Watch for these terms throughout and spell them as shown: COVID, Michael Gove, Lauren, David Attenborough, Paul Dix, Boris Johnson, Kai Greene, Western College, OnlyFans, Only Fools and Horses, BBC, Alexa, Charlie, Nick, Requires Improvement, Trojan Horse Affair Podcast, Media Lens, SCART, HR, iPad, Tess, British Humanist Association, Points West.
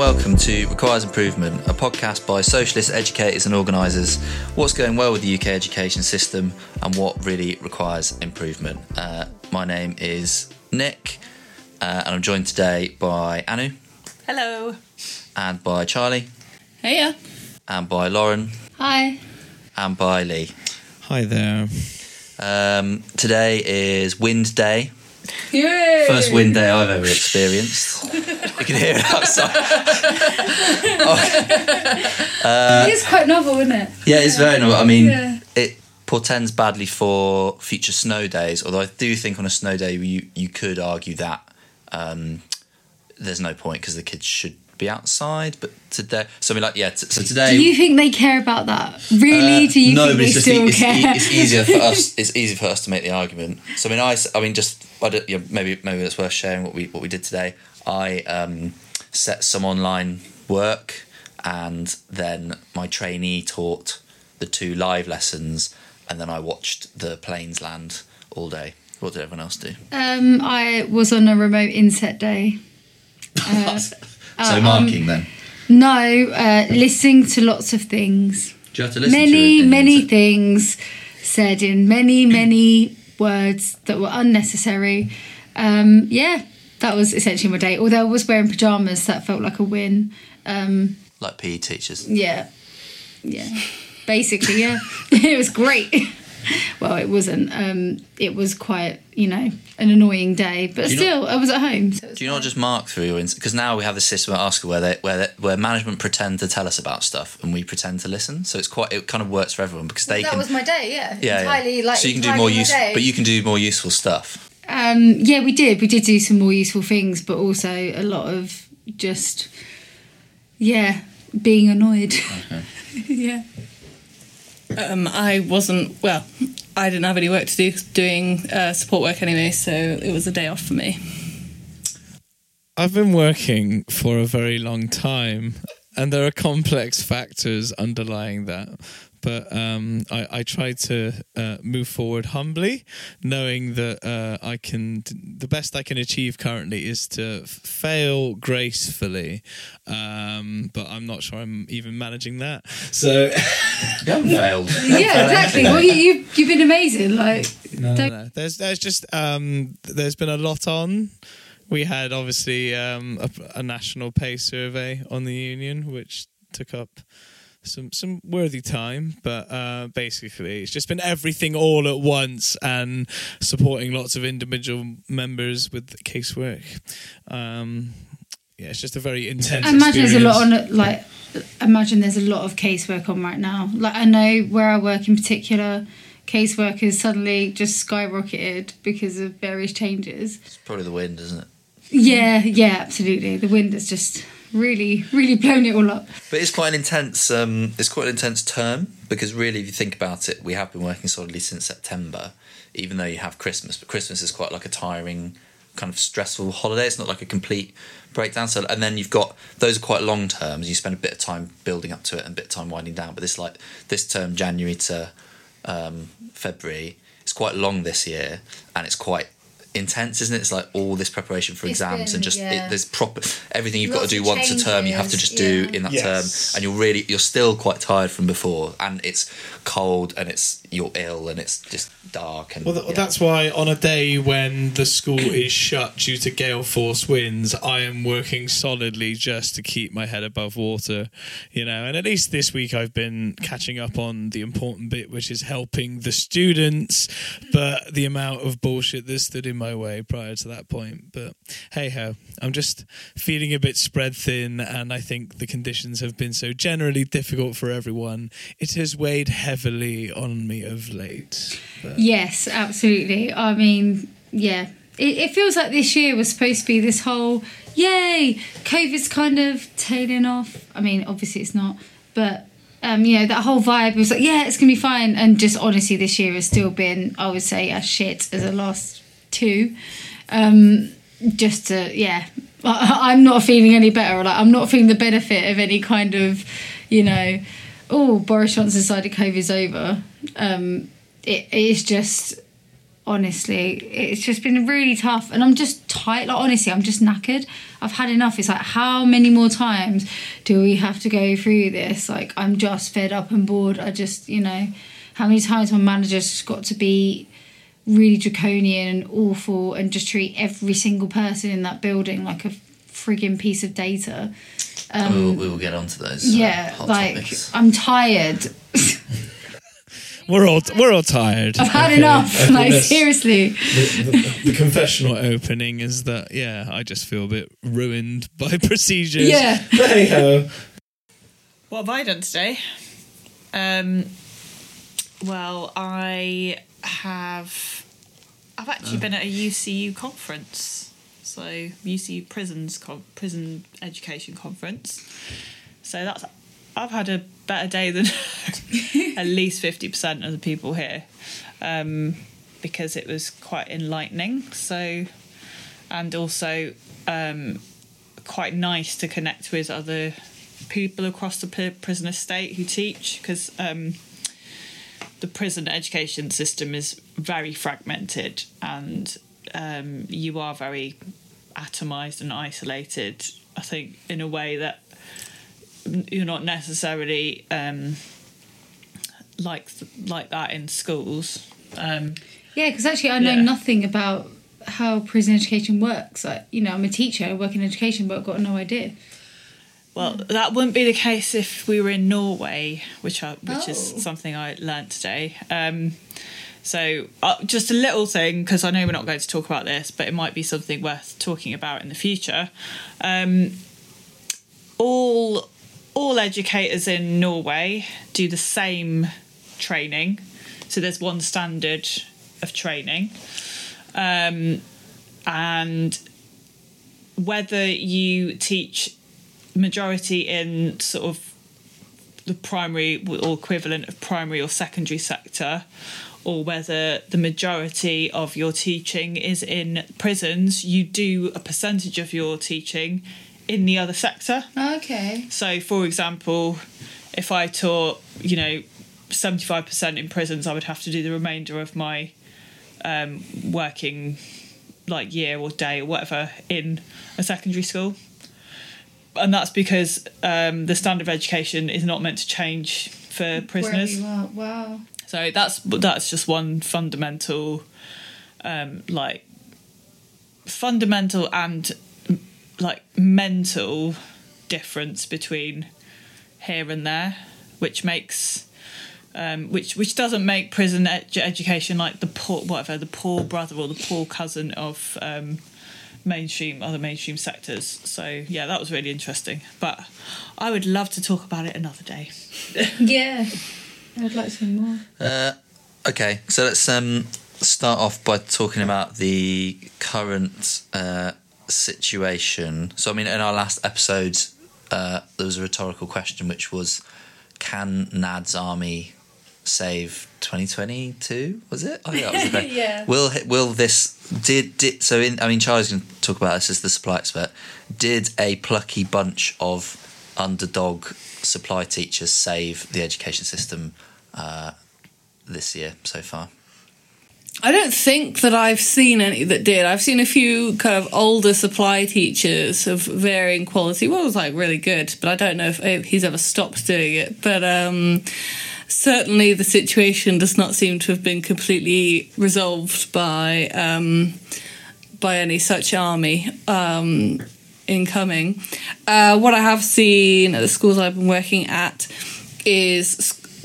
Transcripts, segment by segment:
welcome to Requires Improvement, a podcast by socialist educators and organisers. What's going well with the UK education system and what really requires improvement. My name is Nick, and I'm joined today by Anu. Hello. And by Charlie. Hiya. And by Lauren. Hi. And by Lee. Hi there. Today is wind day. Yay! First wind day I've ever experienced. You can hear it outside. It is quite novel, isn't it? Yeah, it's very novel. I mean, It portends badly for future snow days, although I do think on a snow day you could argue that there's no point because the kids should be outside, but today something like so today. Do you think they care about that? Really? Do you? No, think but it's they just still care? It's easier for us. It's easier for us to make the argument. So maybe it's worth sharing what we did today. I set some online work, and then my trainee taught the two live lessons, and then I watched the planes land all day. What did everyone else do? I was on a remote inset day. So marking then? No, listening to lots of things. Do you have to listen to many things said in many words that were unnecessary. That was essentially my day. Although I was wearing pyjamas, that felt like a win. Like PE teachers. Yeah. Basically, yeah. It was great. Well, it wasn't. It was quite, an annoying day, but still, I was at home. So do you not just mark through your insight? Because now we have this system at Oscar where management pretend to tell us about stuff and we pretend to listen. So it kind of works for everyone because that was my day, yeah. Entirely, yeah. Like, so you can do more useful, but you can do more useful stuff. We did. We did do some more useful things, but also a lot of just, being annoyed. Okay. Yeah. I wasn't, I didn't have any work to do doing support work anyway, so it was a day off for me. I've been working for a very long time, and there are complex factors underlying that. But I try to move forward humbly, knowing that the best I can achieve currently is to fail gracefully. But I'm not sure I'm even managing that. So you haven't failed. Yeah, exactly. Well, you've been amazing. Like no. There's just there's been a lot on. We had obviously a national pay survey on the union, which took up some worthy time, but basically it's just been everything all at once and supporting lots of individual members with casework. It's just a very intense experience. Imagine there's a lot of casework on right now. Like, I know where I work in particular, casework has suddenly just skyrocketed because of various changes. It's probably the wind, isn't it? Yeah, absolutely. The wind is just really, really blown it all up. But it's quite an intense term, because really, if you think about it, we have been working solidly since September, even though you have Christmas. But Christmas is quite like a tiring, kind of stressful holiday. It's not like a complete breakdown. So, and then you've got, those are quite long terms. You spend a bit of time building up to it and a bit of time winding down. But this term, January to February, it's quite long this year, and it's quite intense, isn't it? It's like all this preparation for exams and just there's proper everything you've got to do once a term. You have to just do in that term, and you're still quite tired from before. And it's cold, and you're ill, and it's just dark. And that's why on a day when the school is shut due to gale force winds, I am working solidly just to keep my head above water. And at least this week I've been catching up on the important bit, which is helping the students. But the amount of bullshit that stood in my way prior to that point, but hey ho, I'm just feeling a bit spread thin, and I think the conditions have been so generally difficult for everyone, it has weighed heavily on me of late. But yes, absolutely. I mean, it feels like this year was supposed to be this whole yay, COVID's kind of tailing off. I mean, obviously it's not, but that whole vibe was like, yeah, it's gonna be fine. And just honestly, this year has still been, I would say, as shit as the last two. I'm not feeling any better. Like, I'm not feeling the benefit of any kind of, Boris Johnson decided COVID's over. It is just honestly, it's just been really tough, and I'm just tight. Like, honestly, I'm just knackered. I've had enough. It's like, how many more times do we have to go through this? Like, I'm just fed up and bored. I just, you know, how many times my manager's just got to be really draconian and awful and just treat every single person in that building like a frigging piece of data. We will get onto those. Yeah, like topics. I'm tired. We're all tired. I've had enough. Openness. Like, seriously. The confessional opening is that, yeah, I just feel a bit ruined by procedures. Yeah. Anyhow. What have I done today? Well, I've actually been at a UCU conference, so UCU prison education conference. So that's, I've had a better day than at least 50% of the people here, because it was quite enlightening. So, and also quite nice to connect with other people across the prison estate who teach, because the prison education system is very fragmented, and you are very atomised and isolated, I think, in a way that you're not necessarily like that in schools. Yeah, because actually I know nothing about how prison education works. Like, you know, I'm a teacher, I work in education, but I've got no idea. Well, that wouldn't be the case if we were in Norway, which is something I learnt today. So just a little thing, because I know we're not going to talk about this, but it might be something worth talking about in the future. All educators in Norway do the same training, so there's one standard of training, and whether you teach majority in sort of the primary or equivalent of primary or secondary sector, or whether the majority of your teaching is in prisons, you do a percentage of your teaching in the other sector. Okay. So, for example, if I taught, 75% in prisons, I would have to do the remainder of my working year or day or whatever in a secondary school. And that's because the standard of education is not meant to change for prisoners. Wow. So that's just one fundamental, and mental difference between here and there, which makes which doesn't make prison education the poor brother or the poor cousin of mainstream sectors. So yeah, that was really interesting, but I would love to talk about it another day. Yeah, I would like some more. Okay, so let's start off by talking about the current situation. So I mean, in our last episode there was a rhetorical question which was, can NAD's army save 2022? Was it? I think that was the question. Yeah. Will this Charlie's going to talk about this as the supply expert. Did a plucky bunch of underdog supply teachers save the education system this year so far? I don't think that I've seen any that did. I've seen a few kind of older supply teachers of varying quality. One was really good, but I don't know if he's ever stopped doing it. But certainly the situation does not seem to have been completely resolved by any such army incoming. What I have seen at the schools I've been working at is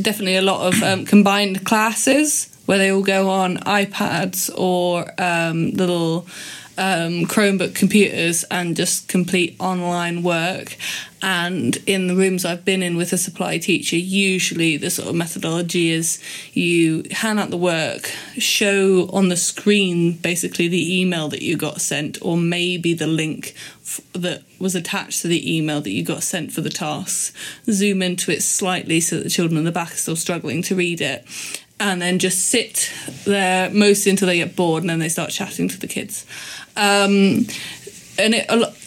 definitely a lot of combined classes, where they all go on iPads or little Chromebook computers and just complete online work. And in the rooms I've been in with a supply teacher, usually the sort of methodology is you hand out the work, show on the screen basically the email that you got sent, or maybe the link that was attached to the email that you got sent for the tasks, zoom into it slightly so that the children in the back are still struggling to read it, and then just sit there mostly until they get bored, and then they start chatting to the kids. A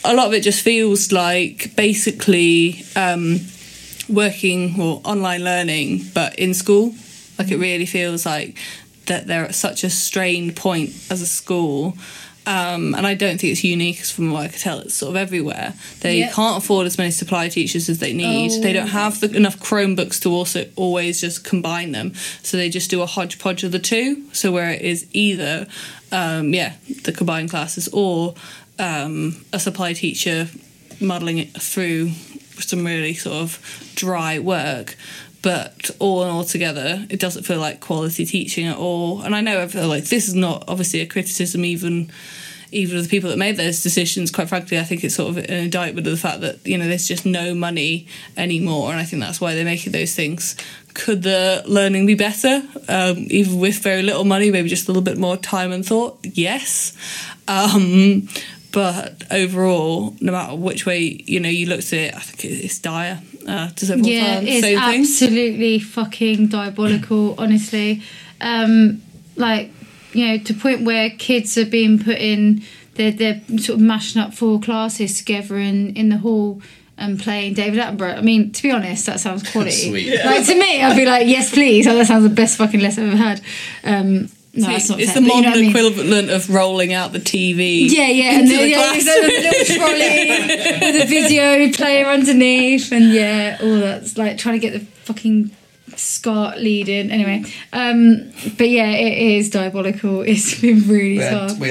lot of it just feels like basically working or online learning, but in school. Like, it really feels like that they're at such a strained point as a school. And I don't think it's unique, because from what I could tell, it's sort of everywhere. They can't afford as many supply teachers as they need. They don't have enough Chromebooks to also always just combine them. So they just do a hodgepodge of the two. So where it is either, the combined classes or a supply teacher muddling it through some really sort of dry work. But all in all together, it doesn't feel like quality teaching at all. And I know I feel like this is not obviously a criticism even of the people that made those decisions. Quite frankly, I think it's sort of an indictment of the fact that, you know, there's just no money anymore. And I think that's why they're making those things. Could the learning be better? Even with very little money, maybe just a little bit more time and thought? Yes. But overall, no matter which way, you know, you looked at it, I think it's dire. Does everyone find the same thing? It's absolutely fucking diabolical, honestly. To the point where kids are being put in, they're sort of mashing up four classes together in the hall and playing David Attenborough. I mean, to be honest, that sounds quality. Sweet. Yeah. Like, to me, I'd be like, yes, please. Like, that sounds the best fucking lesson I've ever had. No, it's not fair, the modern equivalent of rolling out the TV. Yeah, and the little trolley with a video player underneath, and all that's like trying to get the fucking SCART lead in. Anyway, but it is diabolical. It's been really hard.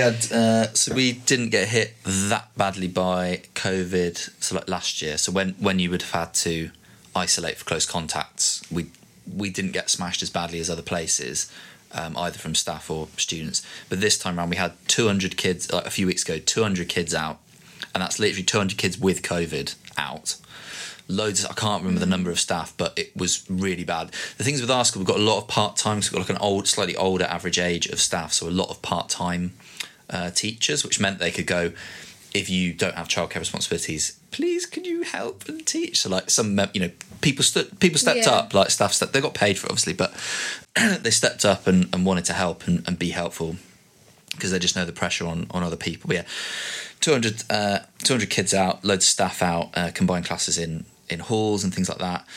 So we didn't get hit that badly by COVID. So like last year, so when you would have had to isolate for close contacts, we didn't get smashed as badly as other places. Either from staff or students. But this time around, we had 200 kids, like a few weeks ago, 200 kids out. And that's literally 200 kids with COVID out. Loads, I can't remember the number of staff, but it was really bad. The things with our school, we've got a lot of part-time, so we've got like slightly older average age of staff, so a lot of part-time teachers, which meant they could go, if you don't have childcare responsibilities, please could you help and teach? So like some, people stepped up, like staff stepped, they got paid for it obviously, but they stepped up and wanted to help and be helpful because they just know the pressure on other people. But 200 kids out, loads of staff out, combined classes in halls and things like that.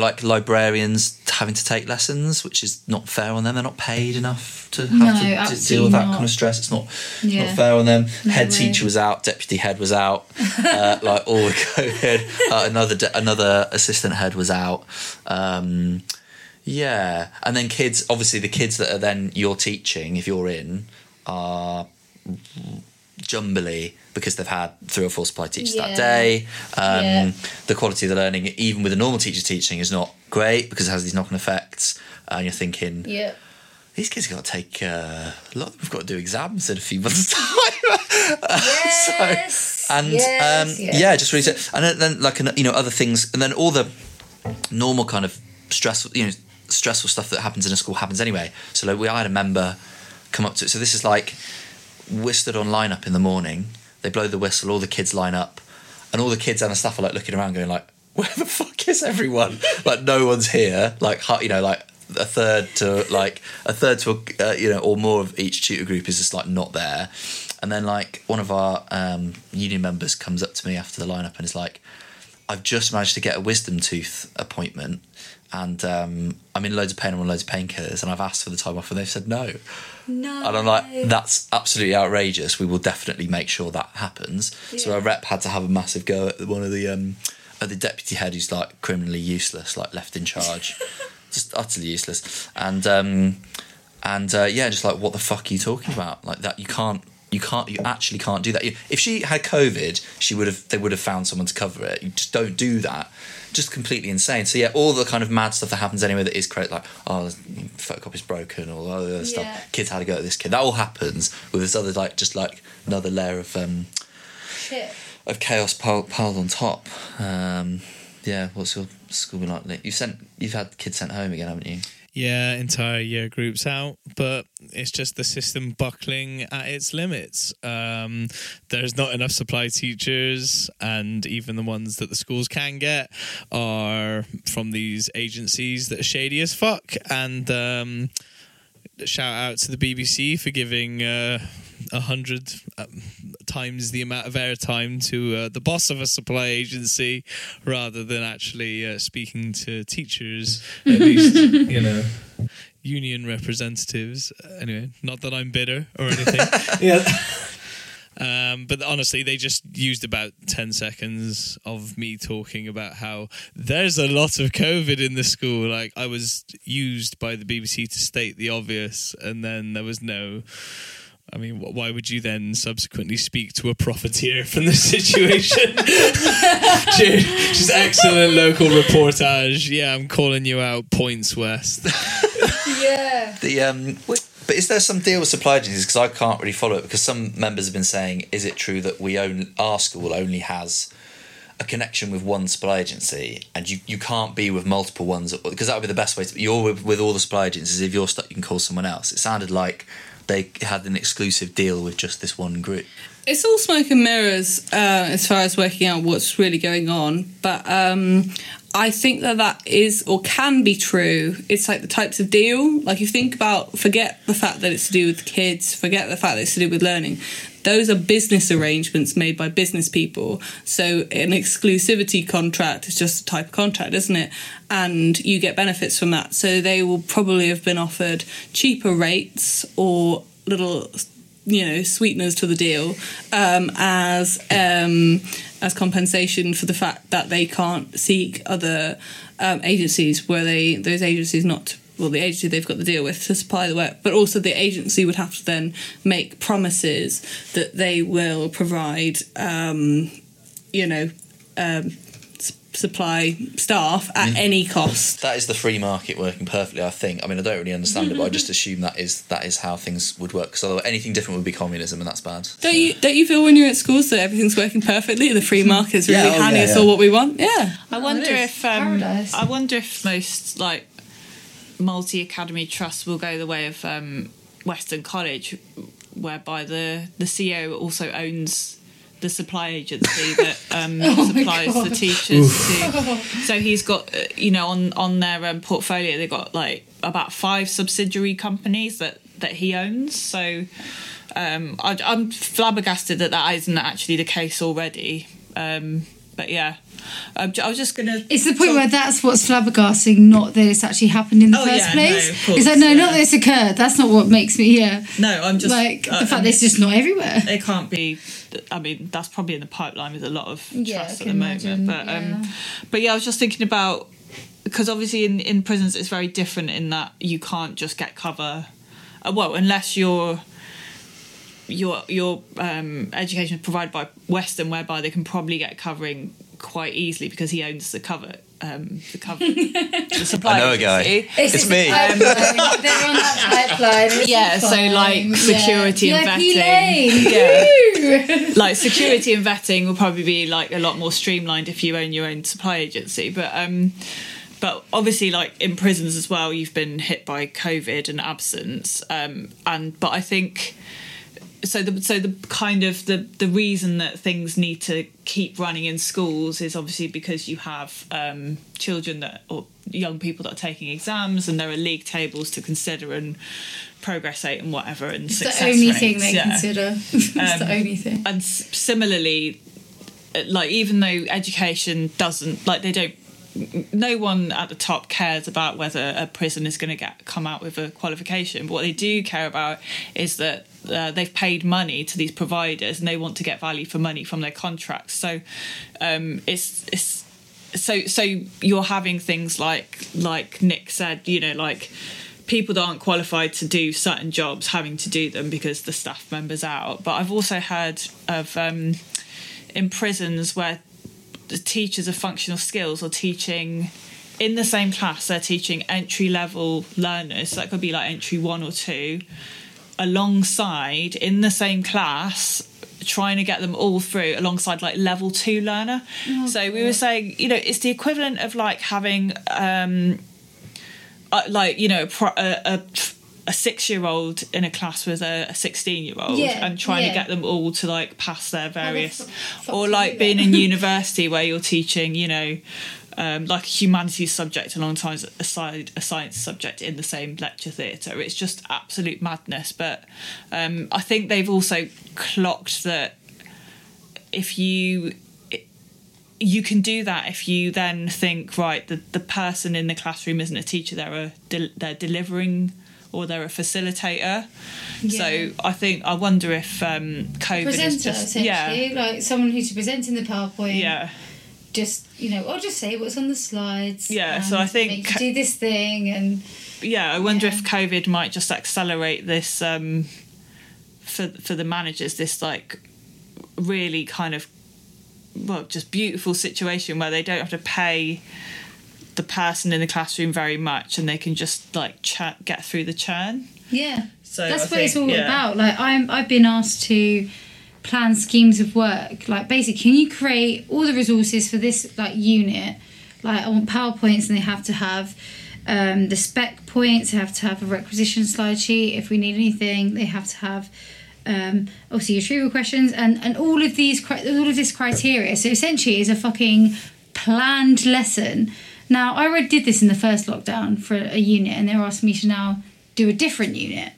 Like librarians having to take lessons, which is not fair on them. They're not paid enough to have to deal with that kind of stress. It's not fair on them. No head way. Teacher was out, deputy head was out, all the COVID. Another assistant head was out. And then kids, obviously the kids that are then you're teaching, if you're in, are jumbly because they've had three or four supply teachers that day. The quality of the learning, even with a normal teacher teaching, is not great because it has these knock-on effects. And you're thinking, these kids have got to take a lot of them have got to do exams in a few months' time. Just really. And then other things, and then all the normal kind of stressful stuff that happens in a school happens anyway. So like I had a member come up to it. So this is like, we're stood on line up in the morning, they blow the whistle, all the kids line up, and all the kids and the staff are like looking around going like, where the fuck is everyone? Like no one's here. Like a third to or more of each tutor group is just like not there. And then like one of our union members comes up to me after the lineup and is like, I've just managed to get a wisdom tooth appointment and I'm in loads of pain, I'm on loads of painkillers, and I've asked for the time off and they've said no. No. And I'm like, that's absolutely outrageous. We will definitely make sure that happens. Yeah. So our rep had to have a massive go at one of the at the deputy head who's like criminally useless, like left in charge. Just utterly useless. And just like, what the fuck are you talking about? Like that you actually can't do that. If she had COVID, they would have found someone to cover it. You just don't do that. Just completely insane. So all the kind of mad stuff that happens anyway that is crazy, like photocopy's broken or all the other stuff. Kids had to go at this kid. That all happens with this other another layer of shit of chaos piled on top. What's your school been like, Nick? You've had kids sent home again, haven't you? Yeah, entire year groups out, but it's just the system buckling at its limits. There's not enough supply teachers, and even the ones that the schools can get are from these agencies that are shady as fuck. And shout out to the BBC for giving 100 times the amount of airtime to the boss of a supply agency rather than actually speaking to teachers, at least, you know, union representatives. Anyway, not that I'm bitter or anything. Yeah. But honestly, they just used about 10 seconds of me talking about how there's a lot of COVID in the school. Like, I was used by the BBC to state the obvious, and then there was no... I mean, why would you then subsequently speak to a profiteer from this situation? Dude, just excellent local reportage. Yeah, I'm calling you out, Points West. Yeah. But is there some deal with supply agencies? Because I can't really follow it, because some members have been saying, is it true that our school only has a connection with one supply agency and you can't be with multiple ones? Because that would be the best way to be. You're with all the supply agencies. If you're stuck, you can call someone else. It sounded like they had an exclusive deal with just this one group. It's all smoke and mirrors as far as working out what's really going on. But I think that is or can be true. It's like the types of deal. Like, you think about, forget the fact that it's to do with kids, forget the fact that it's to do with learning. Those are business arrangements made by business people. So an exclusivity contract is just a type of contract, isn't it? And you get benefits from that. So they will probably have been offered cheaper rates or little... you know, sweeteners to the deal as compensation for the fact that they can't seek other agencies the agency they've got the deal with to supply the work, but also the agency would have to then make promises that they will provide, supply staff at any cost. That is the free market working perfectly, I think. I mean, I don't really understand it, but I just assume that is how things would work, because otherwise anything different would be communism, and that's bad. Don't you feel when you're at schools that everything's working perfectly, the free market is really handing us all what we want? Yeah. I wonder if most like multi-academy trusts will go the way of Western College, whereby the CEO also owns the supply agency that supplies the teachers. So he's got, on their portfolio, they've got like about 5 subsidiary companies that he owns. So I'm flabbergasted that isn't actually the case already. But yeah, I was just going to... It's the point where that's what's flabbergasting, not that it's actually happened in the first place. No, of course, it's like, not that it's occurred. That's not what makes me... Yeah. No, I'm just... Like, the fact that it's just not everywhere. It can't be... I mean, that's probably in the pipeline with a lot of trust at the moment. But I was just thinking about... Because obviously in prisons it's very different in that you can't just get cover... Well, unless your education is provided by Western, whereby they can probably get covering quite easily because he owns the cover. The supply. I know a guy. It's me. They're on that pipeline. Yeah, so like security and vetting. Yeah. Like security and vetting will probably be like a lot more streamlined if you own your own supply agency. But obviously, like in prisons as well, you've been hit by COVID and absence. But I think. So the kind of the reason that things need to keep running in schools is obviously because you have children or young people that are taking exams, and there are league tables to consider and progressate and whatever. And it's success the only rates. Thing they consider. It's the only thing. And similarly, like even though education doesn't, like they don't. No one at the top cares about whether a prison is going to come out with a qualification. But what they do care about is that they've paid money to these providers, and they want to get value for money from their contracts. So it's so you're having things like Nick said, like people that aren't qualified to do certain jobs having to do them because the staff member's out. But I've also heard of in prisons where the teachers of functional skills are teaching in the same class, they're teaching entry level learners, so that could be like entry 1 or 2, alongside in the same class, trying to get them all through alongside like level 2 learner. So we were saying, it's the equivalent of like having a 6-year-old in a class with a 16-year-old and trying to get them all to like pass their various or like being in university where you're teaching, like a humanities subject and sometimes a science subject in the same lecture theatre. It's just absolute madness. But I think they've also clocked that if you can do that if you then think, right, the person in the classroom isn't a teacher, they're delivering or they're a facilitator. Yeah. So I think, I wonder if COVID presenter, is just... essentially, yeah. Like someone who's presenting the PowerPoint. Yeah. Just, you know, I'll just say what's on the slides. Yeah, so I think... do this thing and... Yeah, I wonder if COVID might just accelerate this, for the managers, this, like, really kind of, well, just beautiful situation where they don't have to pay the person in the classroom very much and they can just like get through the churn. Yeah, so that's what it's all about. Like I've been asked to plan schemes of work, like basically, can you create all the resources for this like unit? Like I want PowerPoints and they have to have the spec points, they have to have a requisition slide sheet, if we need anything they have to have obviously retrieval questions and all of this criteria. So essentially it's a fucking planned lesson. Now, I already did this in the first lockdown for a unit and they're asking me to now do a different unit.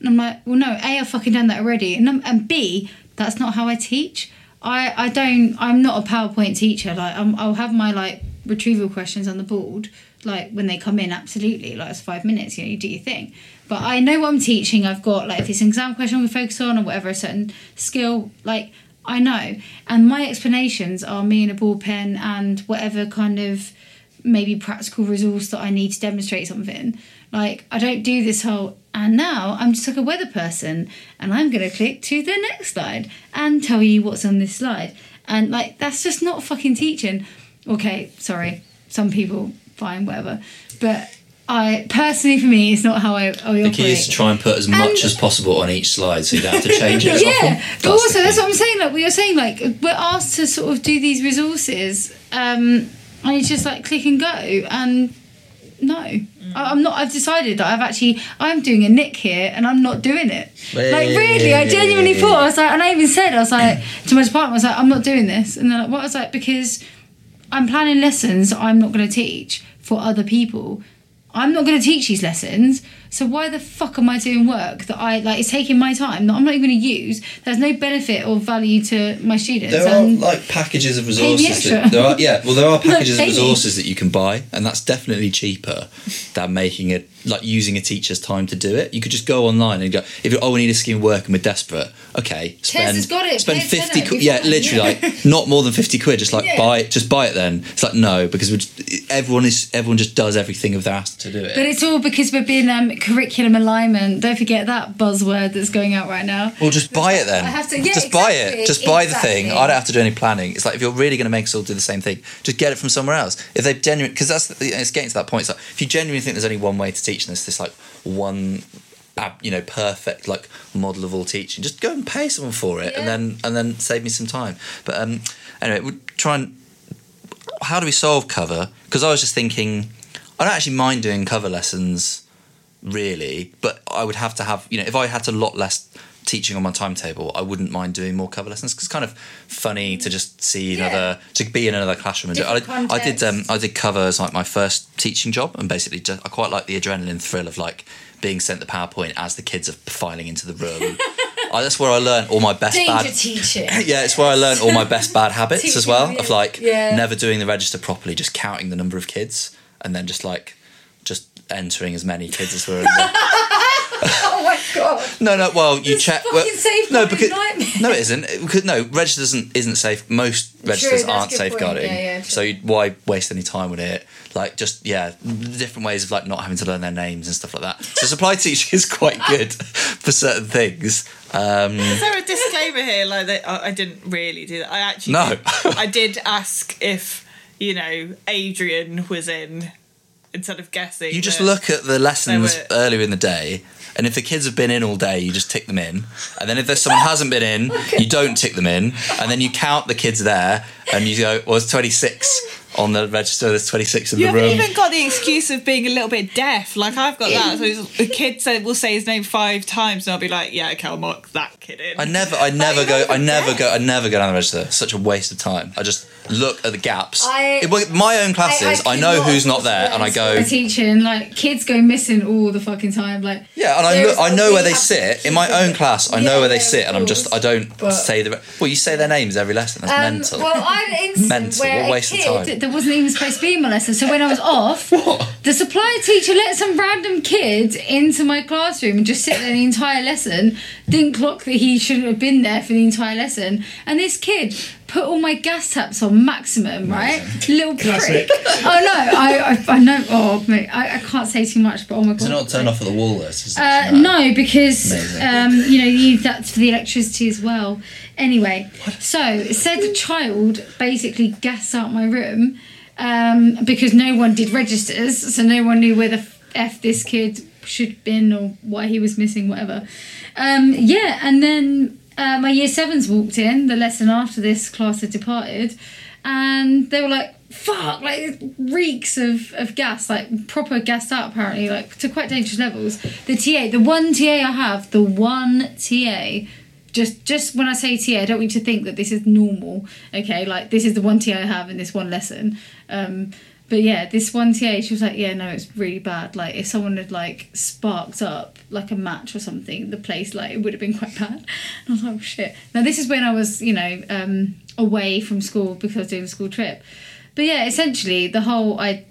And I'm like, well, no, A, I've fucking done that already. And B, that's not how I teach. I'm not a PowerPoint teacher. Like, I'll have my, like, retrieval questions on the board, like, when they come in, absolutely. Like, it's 5 minutes, you know, you do your thing. But I know what I'm teaching. I've got, like, if it's an exam question we focus on or whatever, a certain skill, like, I know. And my explanations are me and a ball pen and whatever kind of... maybe practical resource that I need to demonstrate something. Like, I don't do this whole, and now I'm just like a weather person and I'm going to click to the next slide and tell you what's on this slide. And, like, that's just not fucking teaching. Okay, sorry. Some people, fine, whatever. But I, personally, for me, it's not how I operate. The key is to try and put as much as possible on each slide so you don't have to change it as often. Yeah, but also, that's what I'm saying. Like, we were saying, like, we're asked to sort of do these resources, and it's just like click and go, and no, I'm not. I've decided that I'm doing a Nick here, and I'm not doing it. Like, really, I genuinely thought, I was like, and I even said, I was like to my department, I was like, I'm not doing this. And they're like, what? I was like, because I'm planning lessons I'm not going to teach for other people. I'm not going to teach these lessons, so why the fuck am I doing work that I like? It's taking my time that I'm not even going to use. There's no benefit or value to my students. There are like packages of resources. There are packages of resources that you can buy, and that's definitely cheaper than making it like using a teacher's time to do it. You could just go online and go, if you we need a scheme of work and we're desperate. Okay, Tess has got it. Spend 50. Like not more than 50 quid. Just like buy it. Then it's like no, because everyone just does everything if they're asked to do it. But it's all because we're being curriculum alignment. Don't forget that buzzword that's going out right now. Well, just buy it then. I have to, buy it. Just buy the thing. I don't have to do any planning. It's like, if you're really going to make us all do the same thing, just get it from somewhere else. If they genuinely, because it's getting to that point. It's like, if you genuinely think there's only one way to teach and there's this like one, you know, perfect like model of all teaching, just go and pay someone for it and then save me some time. But anyway, we'll try and how do we solve cover? Because I was just thinking, I don't actually mind doing cover lessons, really, but I would have to have, you know, if I had a lot less teaching on my timetable, I wouldn't mind doing more cover lessons because it's kind of funny to just see to be in another classroom. And I did cover as like my first teaching job, and basically just, I quite like the adrenaline thrill of like being sent the PowerPoint as the kids are filing into the room. That's where I learned all my best bad habits teaching, as well, of like never doing the register properly, just counting the number of kids. And then just entering as many kids as were in there. Oh my god! No. Well, you check. Well, safe no, because nightmare. No, it isn't. Because no, registers isn't safe. Most registers aren't safeguarding. Yeah, so why waste any time with it? Like just different ways of like not having to learn their names and stuff like that. So supply teaching is quite good for certain things. Is there a disclaimer here? Like that, I didn't really do that. I actually I did ask if. You know, Adrian was in instead of guessing. You just look at the lessons earlier in the day, and if the kids have been in all day, you just tick them in. And then if there's someone hasn't been in, you don't tick them in. And then you count the kids there, and you go, well, it's 26 on the register, there's 26 in the room. You haven't even got the excuse of being a little bit deaf. Like, I've got that. So the kid will say his name 5 times, and I'll be like, yeah, okay, I'll mark that kid in. I never go down the register. Such a waste of time. I just... look at the gaps. My own classes, I know who's not there, and I go teaching. Like, kids go missing all the fucking time. Like, yeah, and I know where they sit in my own class. I know where they sit, and you say their names every lesson. That's mental. Well, I mental. What a waste of time. There wasn't even supposed to be in my lesson. So when I was off, the supply teacher let some random kid into my classroom and just sit there the entire lesson. Didn't clock that he shouldn't have been there for the entire lesson, and this kid put all my gas taps on maximum, right? Little prick. Oh no, I know. Oh, mate, I can't say too much, but oh my god. Does it not turn off at the wall though? No, because you need that for the electricity as well. Anyway, so said child basically gassed out my room because no one did registers, so no one knew where the f this kid should have been or why he was missing, whatever. And then. My year sevens walked in the lesson after this class had departed, and they were like, fuck, like reeks of gas, like proper gassed out apparently, like to quite dangerous levels. The one TA I have, just when I say TA, I don't want you to think that this is normal, okay? Like, this is the one TA I have in this one lesson. But yeah, this one TA, she was like, yeah, no, it's really bad. Like, if someone had, like, sparked up, like, a match or something, the place, like, it would have been quite bad. And I was like, oh, shit. Now, this is when I was, away from school because I was doing a school trip. But yeah, essentially, I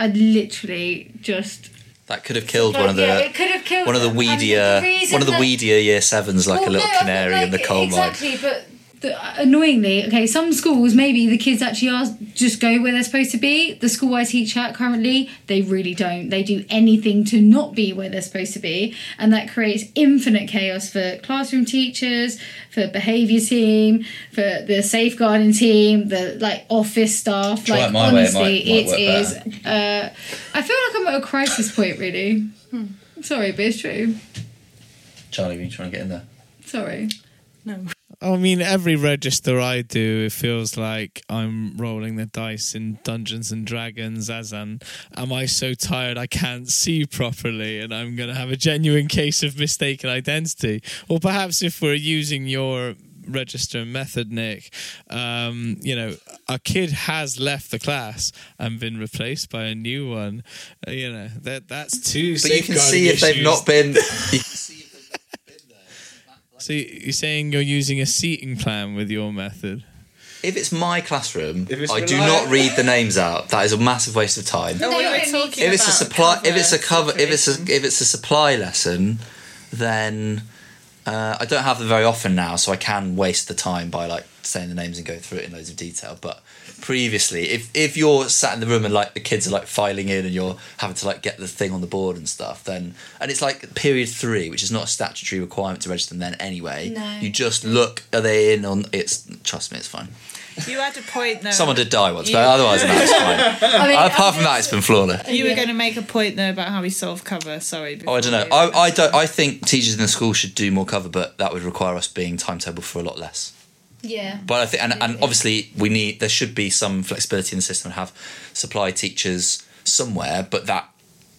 literally just... That could have killed one of the weedier year sevens, like, canary in the coal mine. Exactly, but... Annoyingly, okay, some schools, maybe the kids actually are just go where they're supposed to be. The school I teach at currently, they really don't. They do anything to not be where they're supposed to be, and that creates infinite chaos for classroom teachers, for behaviour team, for the safeguarding team, the like office staff. Try like my honestly, way. It is. I feel like I'm at a crisis point, really. Sorry, but it's true. Charlie, were you trying to get in there? Sorry, no. I mean, every register I do, it feels like I'm rolling the dice in Dungeons and Dragons, as an am I so tired I can't see properly and I'm going to have a genuine case of mistaken identity. Or perhaps if we're using your register method, Nick, a kid has left the class and been replaced by a new one. That's two safeguarding issues. But you can see if they've not been... So you're saying you're using a seating plan with your method? If it's my classroom, do not read the names out. That is a massive waste of time. No, what are we talking about? If it's a supply lesson, then I don't have them very often now, so I can waste the time by like saying the names and go through it in loads of detail. But previously, if you're sat in the room and like the kids are like filing in and you're having to like get the thing on the board and stuff, then and it's like period 3, which is not a statutory requirement to register them then anyway. No. You just look, are they in on it's trust me, it's fine. You had a point though. Someone did die once, but otherwise no, it's fine. I mean, apart from that, it's been flawless. You were going to make a point though about how we solve cover. Sorry. Oh, I don't know. I think teachers in the school should do more cover, but that would require us being timetable for a lot less. Yeah. But I think, and obviously there should be some flexibility in the system and have supply teachers somewhere, but that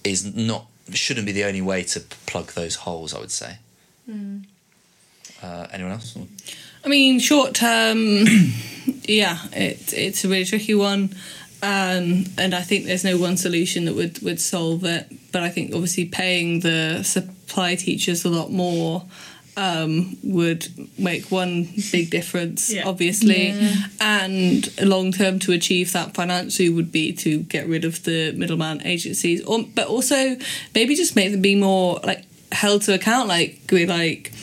shouldn't be the only way to plug those holes, I would say. Mm. Anyone else? I mean, short term, yeah, it's a really tricky one. And I think there's no one solution that would solve it. But I think obviously paying the supply teachers a lot more would make one big difference, obviously. Yeah. And long term to achieve that financially would be to get rid of the middleman agencies, but also maybe just make them be more like held to account. Like we're like,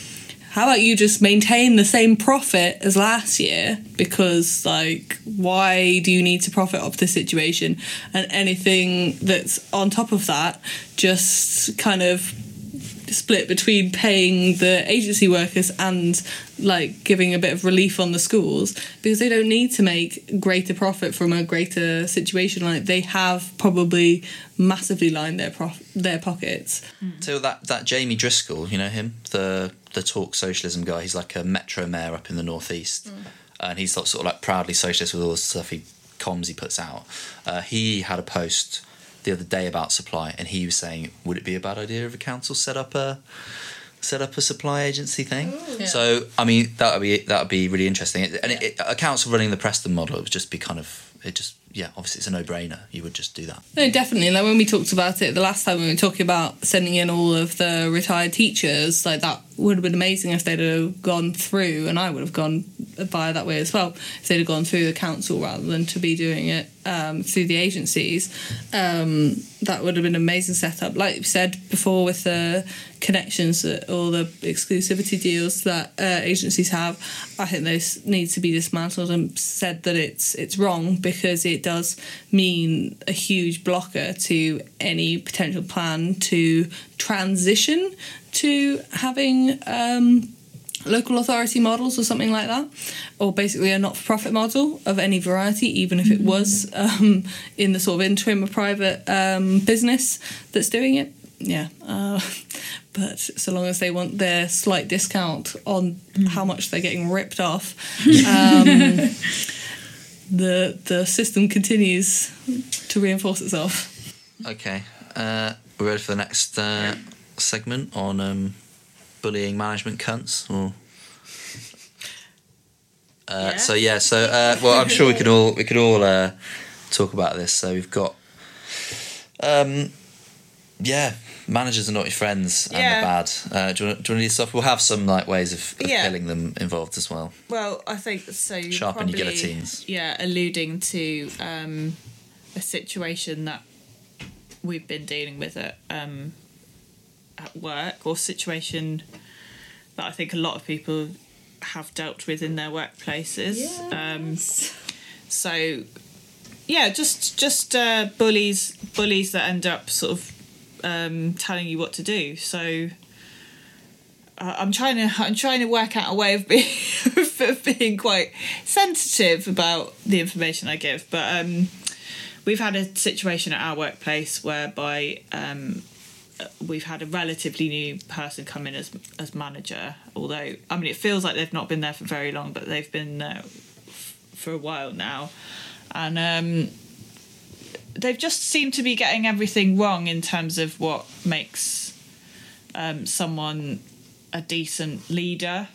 how about you just maintain the same profit as last year? Because, like, why do you need to profit off the situation? And anything that's on top of that, just kind of split between paying the agency workers and, like, giving a bit of relief on the schools, because they don't need to make greater profit from a greater situation. Like, they have probably massively lined their pockets. So that Jamie Driscoll, you know him? The talk socialism guy, he's like a metro mayor up in the northeast, and he's sort of like proudly socialist with all the stuff he puts out. He had a post the other day about supply, and he was saying, would it be a bad idea if a council set up a set up a supply agency thing. Ooh, yeah. So I mean that would be really interesting. And it accounts for running the Preston model. It would just be kind of obviously it's a no-brainer. You would just do that. No, definitely. And like when we talked about it the last time, we were talking about sending in all of the retired teachers, like that would have been amazing if they'd have gone through, and I would have gone via that way as well, if they'd have gone through the council rather than to be doing it through the agencies. That would have been an amazing setup. Like you said before with the connections or the exclusivity deals that agencies have, I think those need to be dismantled and said that it's wrong, because it does mean a huge blocker to any potential plan to transition to having local authority models or something like that, or basically a not-for-profit model of any variety, even if it was in the sort of interim or private business that's doing it. Yeah, but so long as they want their slight discount on how much they're getting ripped off, the system continues to reinforce itself. Okay, we're ready for the next segment on bullying management cunts, or well, I'm sure we could all talk about this. So we've got managers are not your friends, and they're bad. Do you want to do stuff? We'll have some like ways of killing them involved as well. Well, I think so. Sharpen your guillotines. Yeah, alluding to a situation that we've been dealing with at work, or situation that I think a lot of people have dealt with in their workplaces. Yes. So bullies that end up sort of telling you what to do. So I'm trying to work out a way of being of being quite sensitive about the information I give, but we've had a situation at our workplace whereby we've had a relatively new person come in as manager, although I mean it feels like they've not been there for very long, but they've been for a while now, and they've just seemed to be getting everything wrong in terms of what makes someone a decent leader.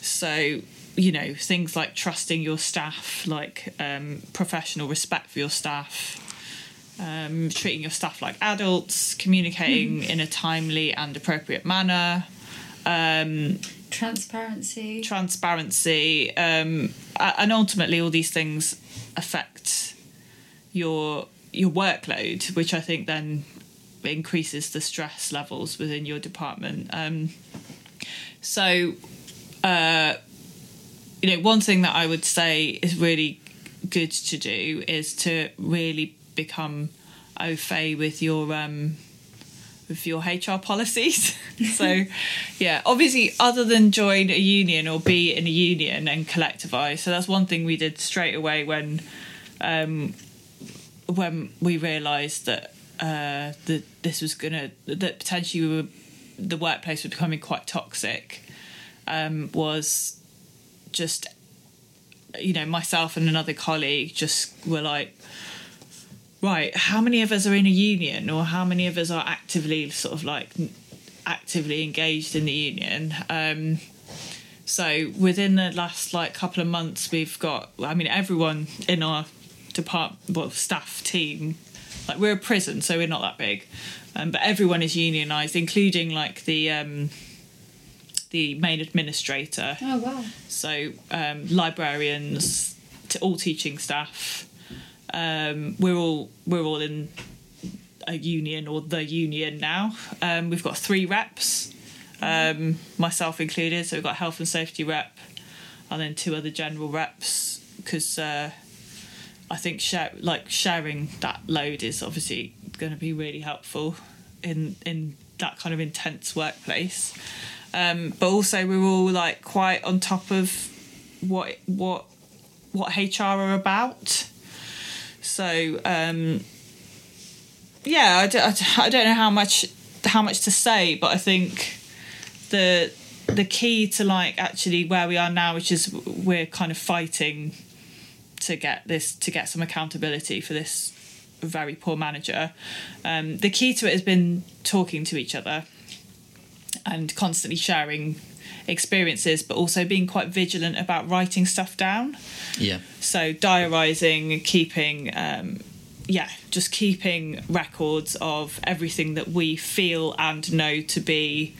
So you know, things like trusting your staff, like professional respect for your staff, treating your staff like adults, communicating in a timely and appropriate manner, transparency, and ultimately all these things affect your workload, which I think then increases the stress levels within your department. So one thing that I would say is really good to do is to really become au fait with your HR policies. So obviously other than join a union or be in a union and collectivise. So that's one thing we did straight away when we realised that the workplace was becoming quite toxic, was just, you know, myself and another colleague just were like, right, how many of us are in a union, or how many of us are actively engaged in the union? So within the last couple of months, we've got, I mean, everyone in our department, staff team, we're a prison, so we're not that big, but everyone is unionised, including the main administrator. Oh wow! So librarians, to all teaching staff. We're all in a union or the union now. We've got 3 reps, myself included. So we've got a health and safety rep, and then 2 other general reps, because I think sharing that load is obviously going to be really helpful in that kind of intense workplace. But also we're all quite on top of what HR are about. So, I don't know how much to say, but I think the key to actually where we are now, which is we're kind of fighting to get some accountability for this very poor manager. The key to it has been talking to each other. and constantly sharing experiences, but also being quite vigilant about writing stuff down. Yeah. So diarising, keeping, just keeping records of everything that we feel and know to be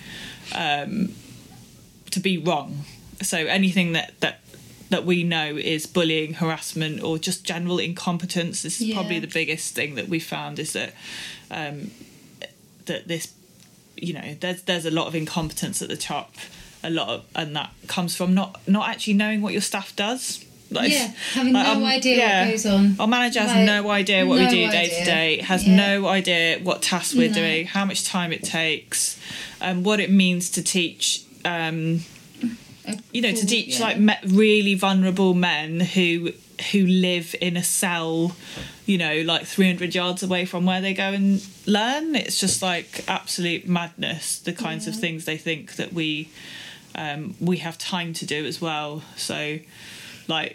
wrong. So anything that we know is bullying, harassment, or just general incompetence. This is probably the biggest thing that we found, is that that this, you know, there's a lot of incompetence at the top, and that comes from not actually knowing what your staff does. Having no idea what goes on. Our manager has no idea what we do day to day, has no idea what tasks we're doing, how much time it takes, and what it means to teach, really vulnerable men who live in a cell, you know, like 300 yards away from where they go and learn. It's just like absolute madness, the kinds of things they think that we have time to do as well. So I've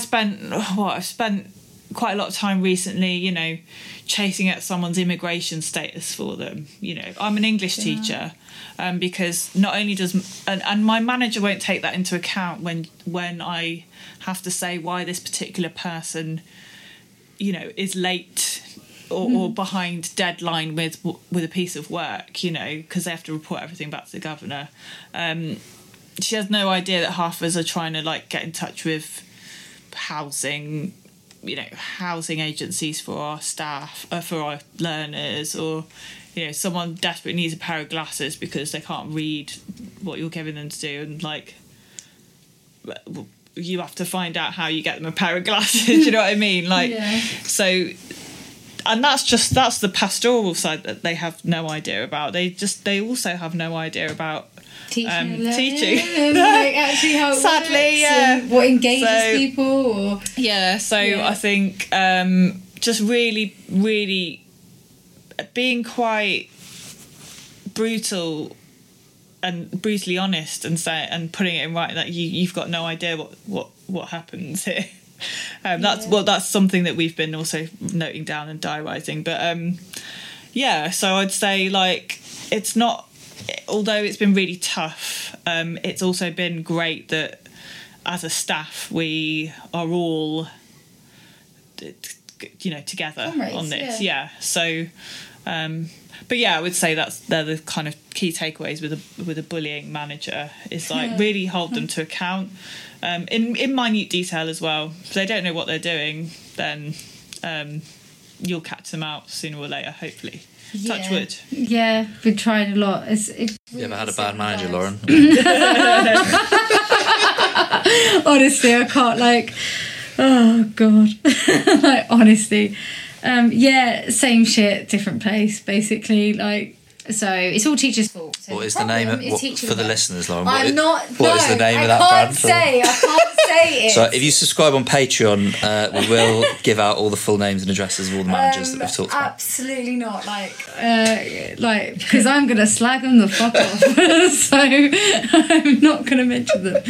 spent quite a lot of time recently, you know, chasing at someone's immigration status for them. You know, I'm an English teacher, because not only does... And my manager won't take that into account when I have to say why this particular person, you know, is late or behind deadline with a piece of work, you know, because they have to report everything back to the governor. She has no idea that half of us are trying to, like, get in touch with housing agencies for our staff, for our learners, or, you know, someone desperately needs a pair of glasses because they can't read what you're giving them to do, and, like, you have to find out how you get them a pair of glasses, you know what I mean? Like, so... And that's the pastoral side that they have no idea about. They also have no idea about teaching. Like, actually how it sadly works, and what engages people. Or... I think just really, really being quite brutal and brutally honest and putting it in writing that you've got no idea what happens here. That's something that we've been also noting down and diarising. But so I'd say, like, it's not, although it's been really tough, it's also been great that as a staff we are all, you know, together on this. So, but yeah, I would say they're the kind of key takeaways with a bullying manager. It's like really hold them to account. In minute detail as well. If they don't know what they're doing, then you'll catch them out sooner or later, hopefully. Yeah. Touch wood. Yeah, we tried a lot. You ever had a bad manager, Lauren? Honestly, I can't, like... Oh, God. Like, honestly. Same shit, different place, basically, like... So it's all teachers' fault. So what is the name of for the listeners, Lauren? What is the name of that brand? I can't say it. So if you subscribe on Patreon, we will give out all the full names and addresses of all the managers that we've talked about. Absolutely not, because I'm gonna slag them the fuck off. So I'm not gonna mention them.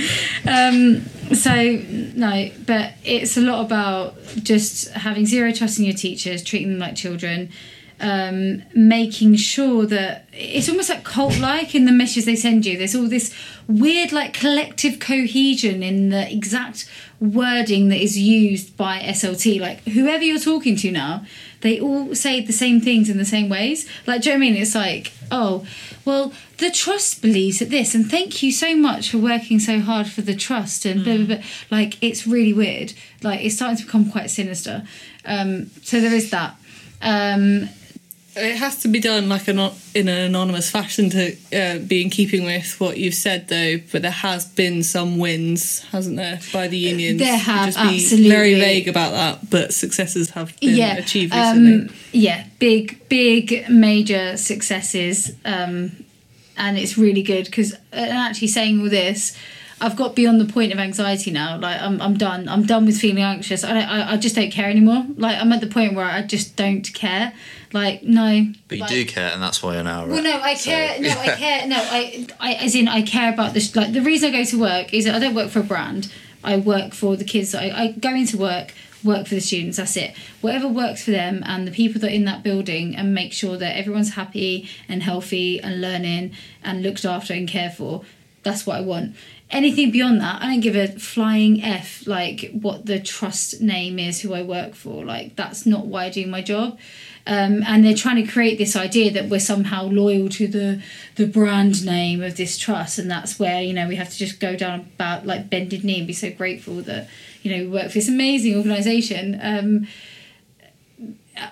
But it's a lot about just having zero trust in your teachers, treating them like children. Making sure that it's almost like cult-like in the messages they send you. There's all this weird, like, collective cohesion in the exact wording that is used by SLT. Like, whoever you're talking to now, they all say the same things in the same ways. Like, do you know what I mean? It's like, oh, well, the trust believes at this, and thank you so much for working so hard for the trust, and blah, blah, blah. Like, it's really weird. Like, it's starting to become quite sinister. So there is that. It has to be done like in an anonymous fashion to be in keeping with what you've said, though. But there has been some wins, hasn't there, by the unions? There have, just be absolutely. Very vague about that, but successes have been achieved recently. Big, major successes, and it's really good because actually saying all this, I've got beyond the point of anxiety now. Like, I'm done. I'm done with feeling anxious. I just don't care anymore. Like, I'm at the point where I just don't care. Like, no. But you do care, and that's why you're now, right? Well, no, I care. So, I care. No, I as in, I care about this. Like, the reason I go to work is that I don't work for a brand. I work for the kids. I go into work. work for the students, that's it. Whatever works for them and the people that are in that building, and make sure that everyone's happy and healthy and learning and looked after and cared for. That's what I want. Anything beyond that, I don't give a flying F, like, what the trust name is, who I work for. Like, that's not why I do my job. And they're trying to create this idea that we're somehow loyal to the brand name of this trust. And that's where, you know, we have to just go down about, like, bended knee and be so grateful that, you know, we work for this amazing organisation.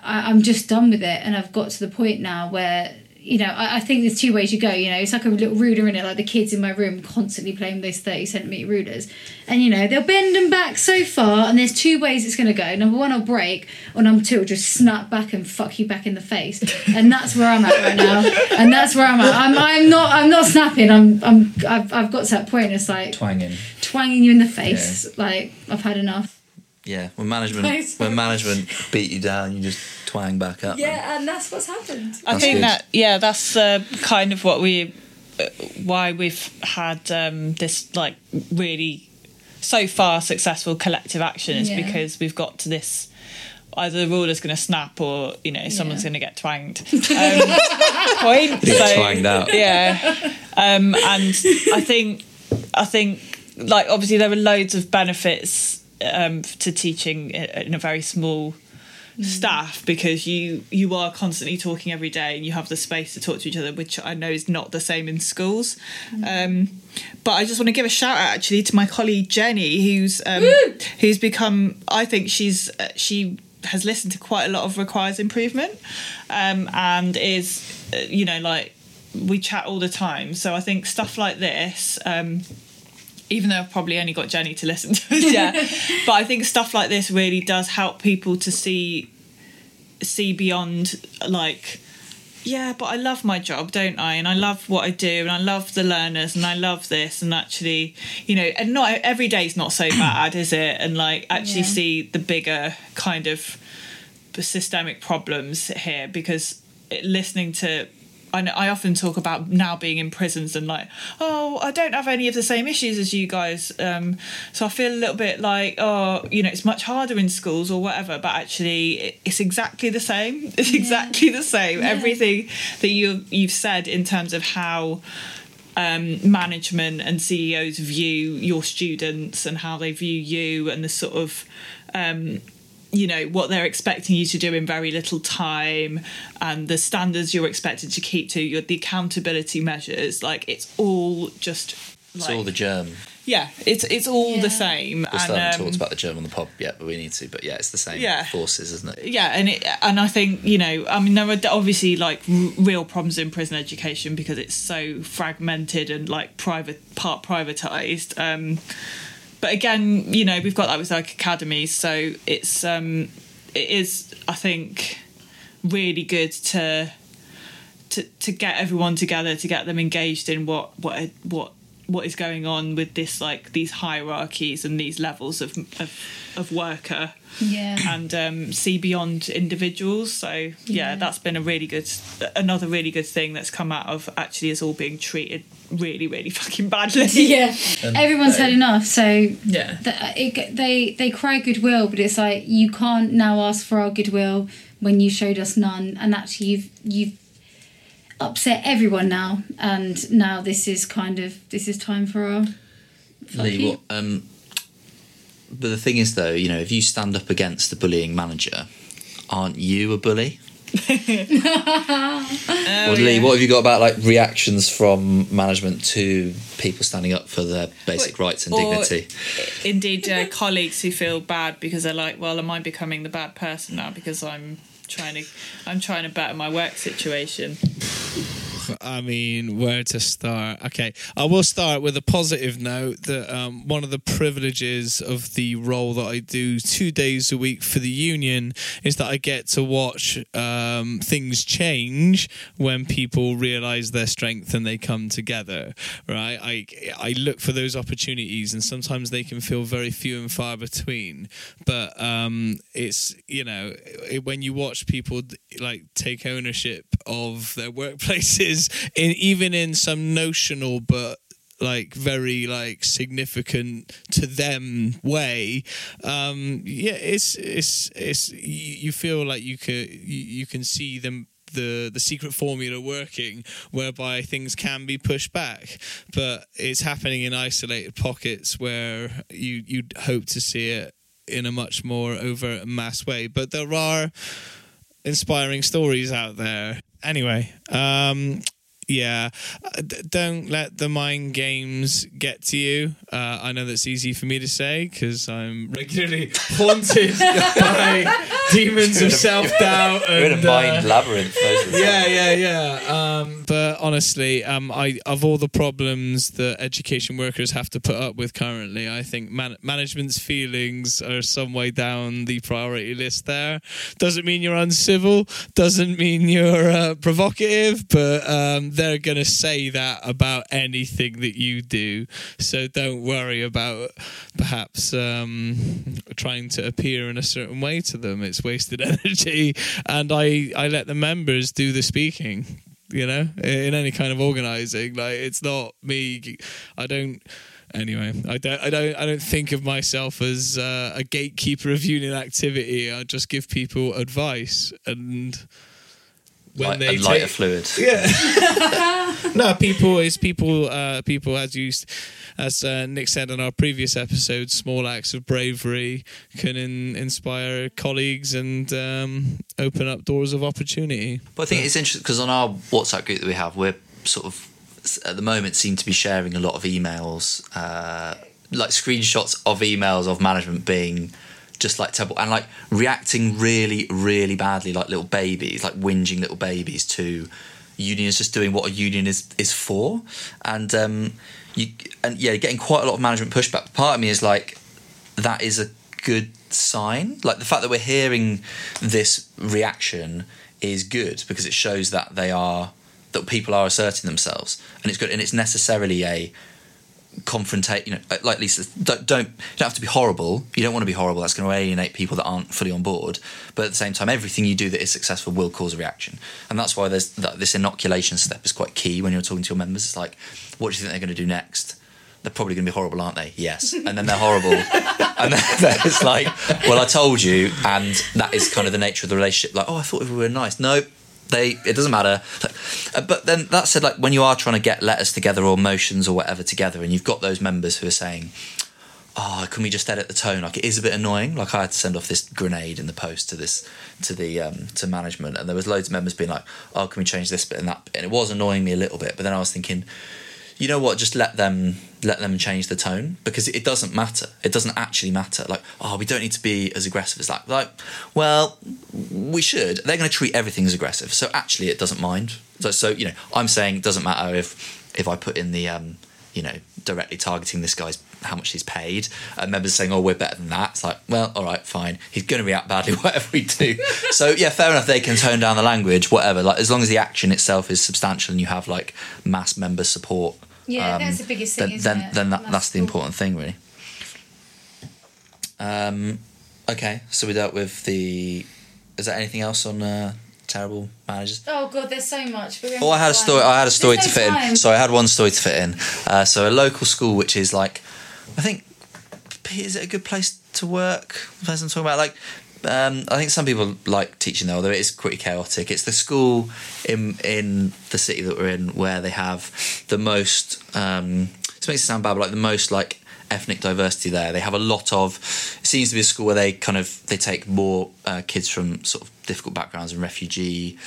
I'm just done with it. And I've got to the point now where... You know, I think there's two ways you go, you know. It's like a little ruler, in it, like the kids in my room constantly playing with those 30-centimetre rulers. And, you know, they'll bend them back so far, and there's two ways it's going to go. Number one, I'll break, or number two, I'll just snap back and fuck you back in the face. And that's where I'm at right now. And that's where I'm at. I'm not snapping. I've got to that point. It's like... Twanging you in the face. Yeah. Like, I've had enough. Yeah, when management beat you down, you just twang back up. Yeah, and that's what's happened. I think that's kind of what why we've had this like really so far successful collective action is because we've got to this. Either the ruler's going to snap, or you know someone's going to get twanged. Point. So, twanged out. Yeah, and I think like obviously there are loads of benefits. To teaching in a very small staff, because you are constantly talking every day and you have the space to talk to each other, which I know is not the same in schools. But I just want to give a shout out actually to my colleague Jenny, who's become, I think she has listened to quite a lot of Requires Improvement, and is, you know, like we chat all the time. So I think stuff like this, even though I've probably only got Jenny to listen to it, but I think stuff like this really does help people to see beyond, like, yeah, but I love my job, don't I? And I love what I do, and I love the learners, and I love this, and actually, you know, and not every day's not so bad, is it? And, like, actually see the bigger kind of systemic problems here, because listening to... I often talk about now being in prisons and like, oh, I don't have any of the same issues as you guys. So I feel a little bit like, oh, you know, it's much harder in schools or whatever. But actually, it's exactly the same. It's exactly the same. Yeah. Everything that you've said in terms of how management and CEOs view your students and how they view you and the sort of... you know, what they're expecting you to do in very little time and the standards you're expected to keep to, the accountability measures, like it's all just... Like, it's all the germ. Yeah, it's all the same. We still haven't talked about the germ on the pod yet, but we need to. But yeah, it's the same forces, isn't it? Yeah, and I think, you know, I mean, there are obviously like real problems in prison education because it's so fragmented and like privatised. But again, you know, we've got that with like academies, so it's it is, I think, really good to get everyone together, to get them engaged in what is going on with this, like these hierarchies and these levels of worker, and see beyond individuals. So that's been another really good thing that's come out of actually us all being treated really, really fucking badly. Yeah, everyone's had enough. So they cry goodwill, but it's like you can't now ask for our goodwill when you showed us none, and actually you've upset everyone now, and now this is time for our Lee. What, but the thing is though, you know, if you stand up against the bullying manager, aren't you a bully? Lee, what have you got about like reactions from management to people standing up for their basic rights and dignity? Indeed, colleagues who feel bad because they're like, well, am I becoming the bad person now because I'm trying to better my work situation? I mean, where to start? Okay, I will start with a positive note that one of the privileges of the role that I do 2 days a week for the union is that I get to watch things change when people realise their strength and they come together, right? I look for those opportunities, and sometimes they can feel very few and far between, but it's, you know, when you watch people like take ownership of their workplaces, even in some notional but like very like significant to them way, it's you feel like you can see them, the secret formula working, whereby things can be pushed back, but it's happening in isolated pockets where you'd hope to see it in a much more overt mass way. But there are inspiring stories out there. Anyway, yeah, don't let the mind games get to you. I know that's easy for me to say because I'm regularly haunted by demons of self-doubt. We're in a mind labyrinth. Yeah. But honestly, of all the problems that education workers have to put up with currently, I think management's feelings are some way down the priority list there. Doesn't mean you're uncivil, doesn't mean you're provocative, but they're going to say that about anything that you do. So don't worry about perhaps trying to appear in a certain way to them. It's wasted energy. And I let the members do the speaking, you know, in any kind of organising. Like, it's not me. I don't think of myself as a gatekeeper of union activity. I just give people advice and... lighter fluid. Yeah. No, people. People, as Nick said in our previous episode, small acts of bravery can inspire colleagues and open up doors of opportunity. But I think it's interesting because on our WhatsApp group that we have, we're sort of at the moment seem to be sharing a lot of emails, like screenshots of emails of management being just like terrible and like reacting really, really badly, like little babies, like whinging little babies to unions just doing what a union is for, and getting quite a lot of management pushback. Part of me is like, that is a good sign. Like the fact that we're hearing this reaction is good because it shows that that people are asserting themselves, and it's good, and it's necessarily a confrontation, you know, like Lisa, you don't have to be horrible. You don't want to be horrible. That's going to alienate people that aren't fully on board. But at the same time, everything you do that is successful will cause a reaction, and that's why there's this inoculation step is quite key when you're talking to your members. It's like, what do you think they're going to do next? They're probably going to be horrible, aren't they? Yes. And then they're horrible, and then it's like, well, I told you, and that is kind of the nature of the relationship. Like, oh, I thought we were nice. No. It doesn't matter. But then that said, like when you are trying to get letters together or motions or whatever together, and you've got those members who are saying, "Oh, can we just edit the tone?" Like it is a bit annoying. Like I had to send off this grenade in the post to management, and there was loads of members being like, "Oh, can we change this bit and that bit?" And it was annoying me a little bit. But then I was thinking, you know what? Just let them change the tone, because it doesn't matter. It doesn't actually matter. Like, oh, we don't need to be as aggressive as that. Like, well, we should. They're going to treat everything as aggressive, so actually it doesn't mind. So you know, I'm saying it doesn't matter if I put in the you know, directly targeting this guy's how much he's paid. And members saying, oh, we're better than that. It's like, well, all right, fine. He's going to react badly, whatever we do. So yeah, fair enough. They can tone down the language, whatever. Like as long as the action itself is substantial and you have like mass member support. Yeah, that's the biggest thing. That's the important thing, really. Okay, so we dealt with the. Is there anything else on terrible managers? Oh God, there's so much. I had one story to fit in. So a local school, which is like, I think, is it a good place to work? As I'm talking about, like. I think some people like teaching there, although it is pretty chaotic. It's the school in the city that we're in where they have the most, this makes it sound bad, but like the most like ethnic diversity there. They have a lot of, it seems to be a school where they kind of, they take more kids from sort of difficult backgrounds and refugee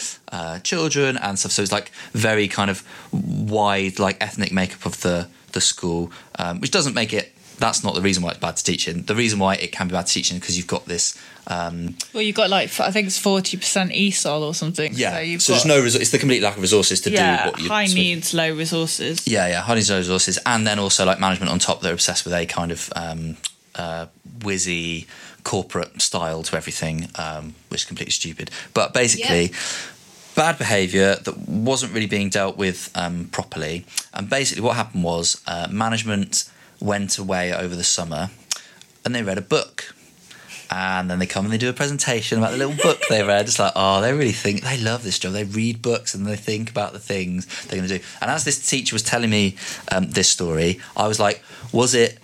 children and stuff. So it's like very kind of wide like ethnic makeup of the school, which doesn't make it, that's not the reason why it's bad to teach in. The reason why it can be bad to teach in is because you've got this... well, you've got like, I think it's 40% ESOL or something. Yeah, so there's no... It's the complete lack of resources to do what you... high needs, low resources. Yeah, high needs, low resources. And then also like management on top, they're obsessed with a kind of whizzy corporate style to everything, which is completely stupid. But basically... Yeah. Bad behaviour that wasn't really being dealt with properly. And basically what happened was management... went away over the summer and they read a book And then they come and they do a presentation about the little book they read. It's like, oh, they really think, they love this job. They read books and they think about the things they're going to do. And as this teacher was telling me this story, I was like, was it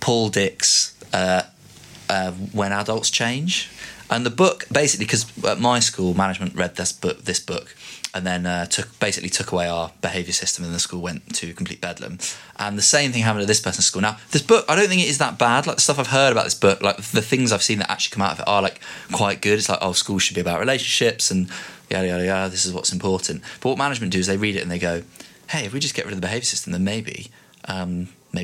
Paul Dix, When Adults Change? And the book, basically, because at my school, management read this book and then took away our behaviour system, and the school went to complete bedlam. And the same thing happened at this person's school. Now, this book, I don't think it is that bad. Like, the stuff I've heard about this book, like the things I've seen that actually come out of it are like quite good. It's like, oh, school should be about relationships and yada, yada, yada. This is what's important. But what management do is they read it and they go, hey, if we just get rid of the behaviour system, then maybe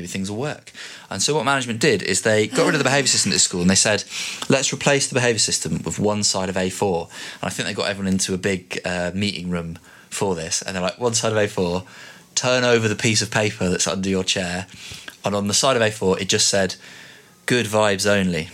things will work. And so what management did is they got rid of the behaviour system at this school, and they said, let's replace the behaviour system with one side of A4. And I think they got everyone into a big meeting room for this, and they're like, one side of A4, turn over the piece of paper that's under your chair, and on the side of A4 it just said, good vibes only.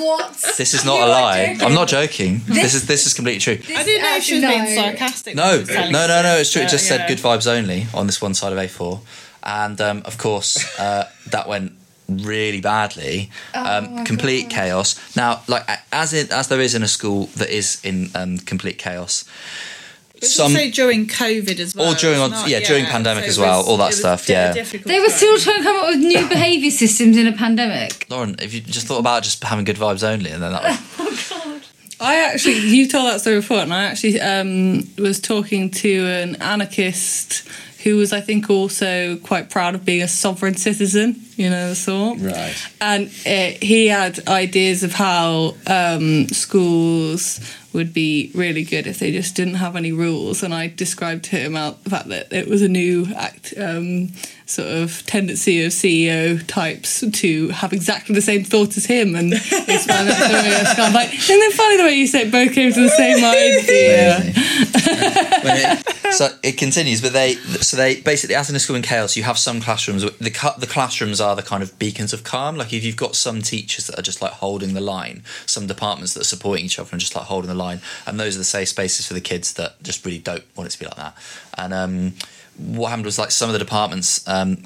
What? This is not a lie. Joking. I'm not joking. This is completely true. I didn't know she was being sarcastic. No, it's true. It just said good vibes only on this one side of A4. And of course, that went really badly. Complete chaos. Now, like as there is in a school that is in complete chaos. Say during COVID as well, or during pandemic as well, all that stuff. Yeah, they were still trying to come up with new behaviour systems in a pandemic. Lauren, if you just thought about just having good vibes only, and then that was... Oh God! You told that story before, and I actually was talking to an anarchist who was, I think, also quite proud of being a sovereign citizen, you know, the sort. Right. And he had ideas of how schools would be really good if they just didn't have any rules. And I described to him out the fact that it was a new sort of tendency of CEO types to have exactly the same thought as him. And this man I'm like, isn't it funny the way you say both came to the same idea? So it continues, but they basically, as in a school in chaos, you have some classrooms. The classrooms are the kind of beacons of calm. Like, if you've got some teachers that are just like holding the line, some departments that are supporting each other and just like holding the line, and those are the safe spaces for the kids that just really don't want it to be like that. And what happened was, like, some of the departments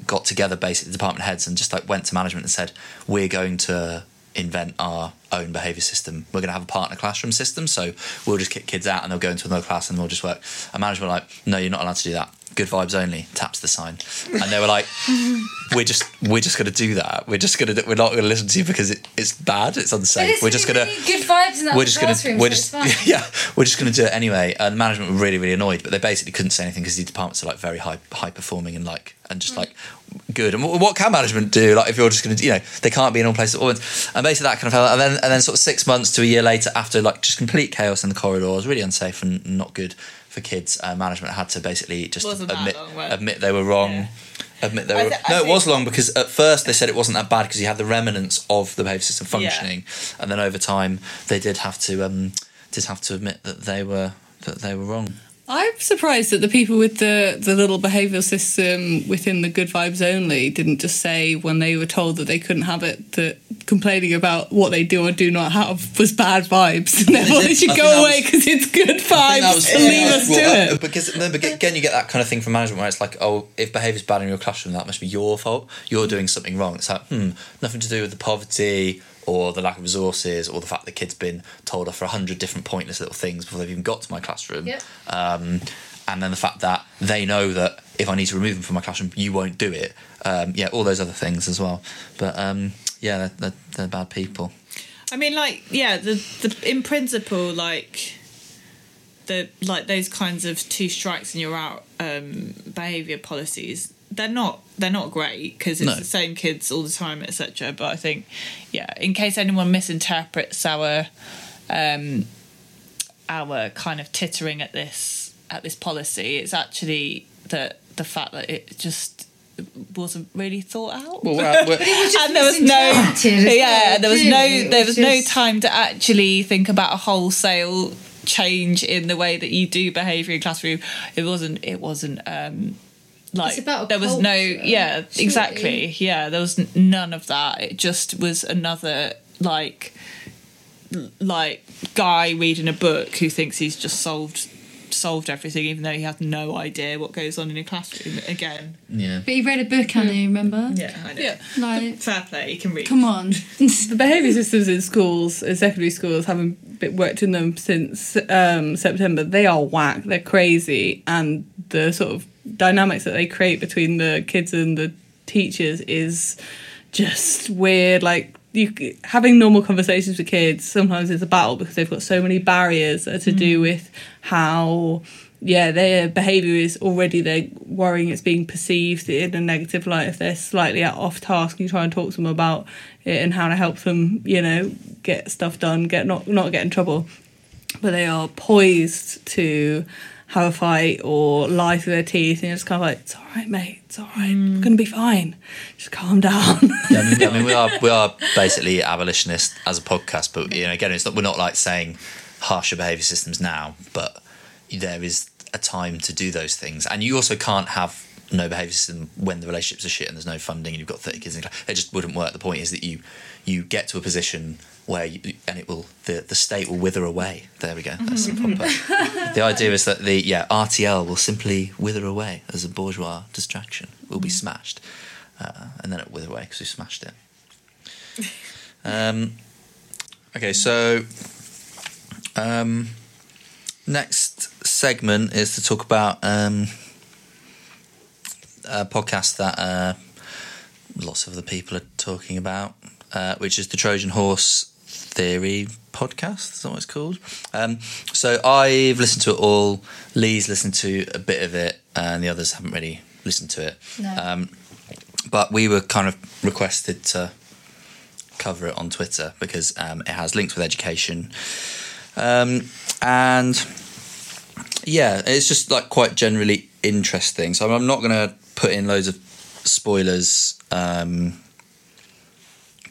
got together, basically the department heads, and just like went to management and said, we're going to invent our own behaviour system. We're going to have a partner classroom system, so we'll just kick kids out and they'll go into another class and they'll just work. And management were like, no, you're not allowed to do that. Good vibes only, taps the sign. And they were like, we're just going to do that. We're not going to listen to you because it's bad, it's unsafe. We're just going to... Good vibes in that classroom, we're just going to do it anyway. And management were really, really annoyed, but they basically couldn't say anything because these departments are like very high performing and like, and just like good. And what can management do? Like, if you're just going to, you know, they can't be in all places at all. And basically that kind of fell out. And then sort of 6 months to a year later, after like just complete chaos in the corridors, really unsafe and not good for kids, management had to basically just admit they were wrong. Yeah. It was long, because at first they said it wasn't that bad because you had the remnants of the behaviour system functioning, and then over time they did have to admit that they were wrong. I'm surprised that the people with the little behavioural system within the good vibes only didn't just say, when they were told that they couldn't have it, that complaining about what they do or do not have was bad vibes. And therefore they should go away because it's good vibes and leave us to it. Because again, you get that kind of thing from management where it's like, oh, if behaviour's bad in your classroom, that must be your fault. You're doing something wrong. It's like, nothing to do with the poverty or the lack of resources, or the fact the kid's been told off for 100 different pointless little things before they've even got to my classroom. Yep. And then the fact that they know that if I need to remove them from my classroom, you won't do it. All those other things as well. But, they're bad people. I mean, like, in principle, like... those kinds of two strikes and you're out behaviour policies, they're not great because it's the same kids all the time, etc. But I think, in case anyone misinterprets our kind of tittering at this policy, it's actually the fact that it just wasn't really thought out. Well, and there was no time to actually think about a wholesale change in the way that you do behaviour in classroom. There was none of that. It just was another like guy reading a book who thinks he's just solved solved everything, even though he had no idea what goes on in a classroom again. Yeah. But he read a book, Anu, remember? Yeah, I know. Yeah. Like, fair play, he can read. Come on. The behaviour systems in schools, in secondary schools, having worked in them since September, they are whack, they're crazy, and the sort of dynamics that they create between the kids and the teachers is just weird. Like, you having normal conversations with kids sometimes is a battle because they've got so many barriers that are to do with how their behaviour is already, they're worrying it's being perceived in a negative light. If they're slightly off task, you try and talk to them about it and how to help them, you know, get stuff done, not get in trouble. But they are poised to have a fight or lie through their teeth, and you're just kind of like, it's all right, mate, it's all right, we're going to be fine, just calm down. Yeah, I mean we are basically abolitionist as a podcast, but, you know, again, it's not, we're not like saying harsher behaviour systems now, but there is a time to do those things. And you also can't have no behaviour system when the relationships are shit and there's no funding and you've got 30 kids in class. It just wouldn't work. The point is that you get to a position where the state will wither away. There we go. That's some proper. The idea is that the RTL will simply wither away as a bourgeois distraction. Will be smashed, and then it will wither away because we smashed it. Okay, so next segment is to talk about a podcast that lots of the people are talking about, which is the Trojan Horse Theory podcast, is that what it's called? So I've listened to it all. Lee's listened to a bit of it, and the others haven't really listened to it. No. But we were kind of requested to cover it on Twitter because it has links with education. And yeah, it's just like quite generally interesting. So I'm not going to put in loads of spoilers,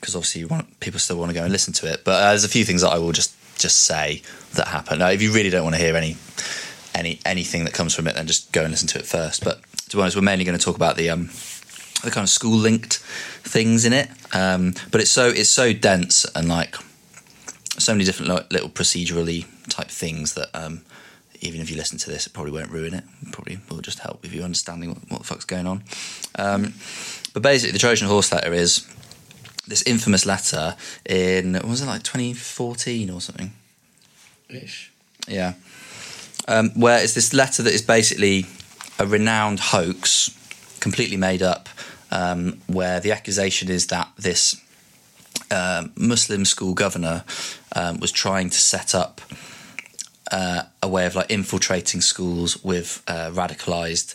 because obviously people still want to go and listen to it. But there's a few things that I will just say that happen. Now, if you really don't want to hear anything that comes from it, then just go and listen to it first. But to be honest, we're mainly going to talk about the kind of school-linked things in it. But it's so dense and, like, so many different little procedurally type things that even if you listen to this, it probably won't ruin it. It probably will just help with you understanding what the fuck's going on. But basically, the Trojan Horse letter is this infamous letter in, was it like 2014 or something? Ish. Yeah. Where it's this letter that is basically a renowned hoax, completely made up, where the accusation is that this Muslim school governor was trying to set up a way of, like, infiltrating schools with radicalised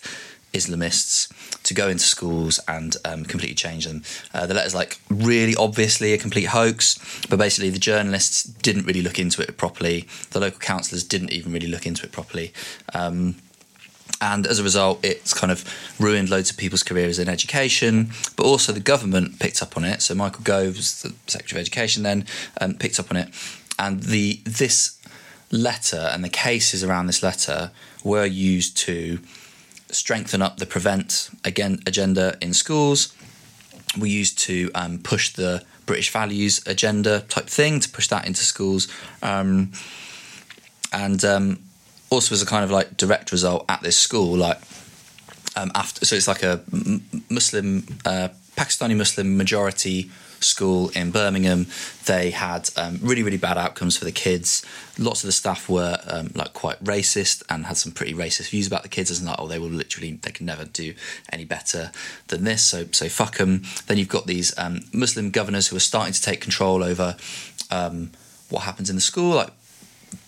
Islamists to go into schools and completely change them. The letter's, like, really obviously a complete hoax, but basically the journalists didn't really look into it properly. The local councillors didn't even really look into it properly. And as a result, it's kind of ruined loads of people's careers in education, but also the government picked up on it. So Michael Gove, the Secretary of Education then, picked up on it. And this letter and the cases around this letter were used to strengthen up the prevent agenda in schools. We used to push the British values agenda type thing, to push that into schools, and also as a kind of, like, direct result at this school, like, after, so it's like a Muslim, Pakistani Muslim majority school in Birmingham. They had really, really bad outcomes for the kids. Lots of the staff were like quite racist and had some pretty racist views about the kids, as in, like, oh, they can never do any better than this, so fuck them. Then you've got these Muslim governors who are starting to take control over what happens in the school, like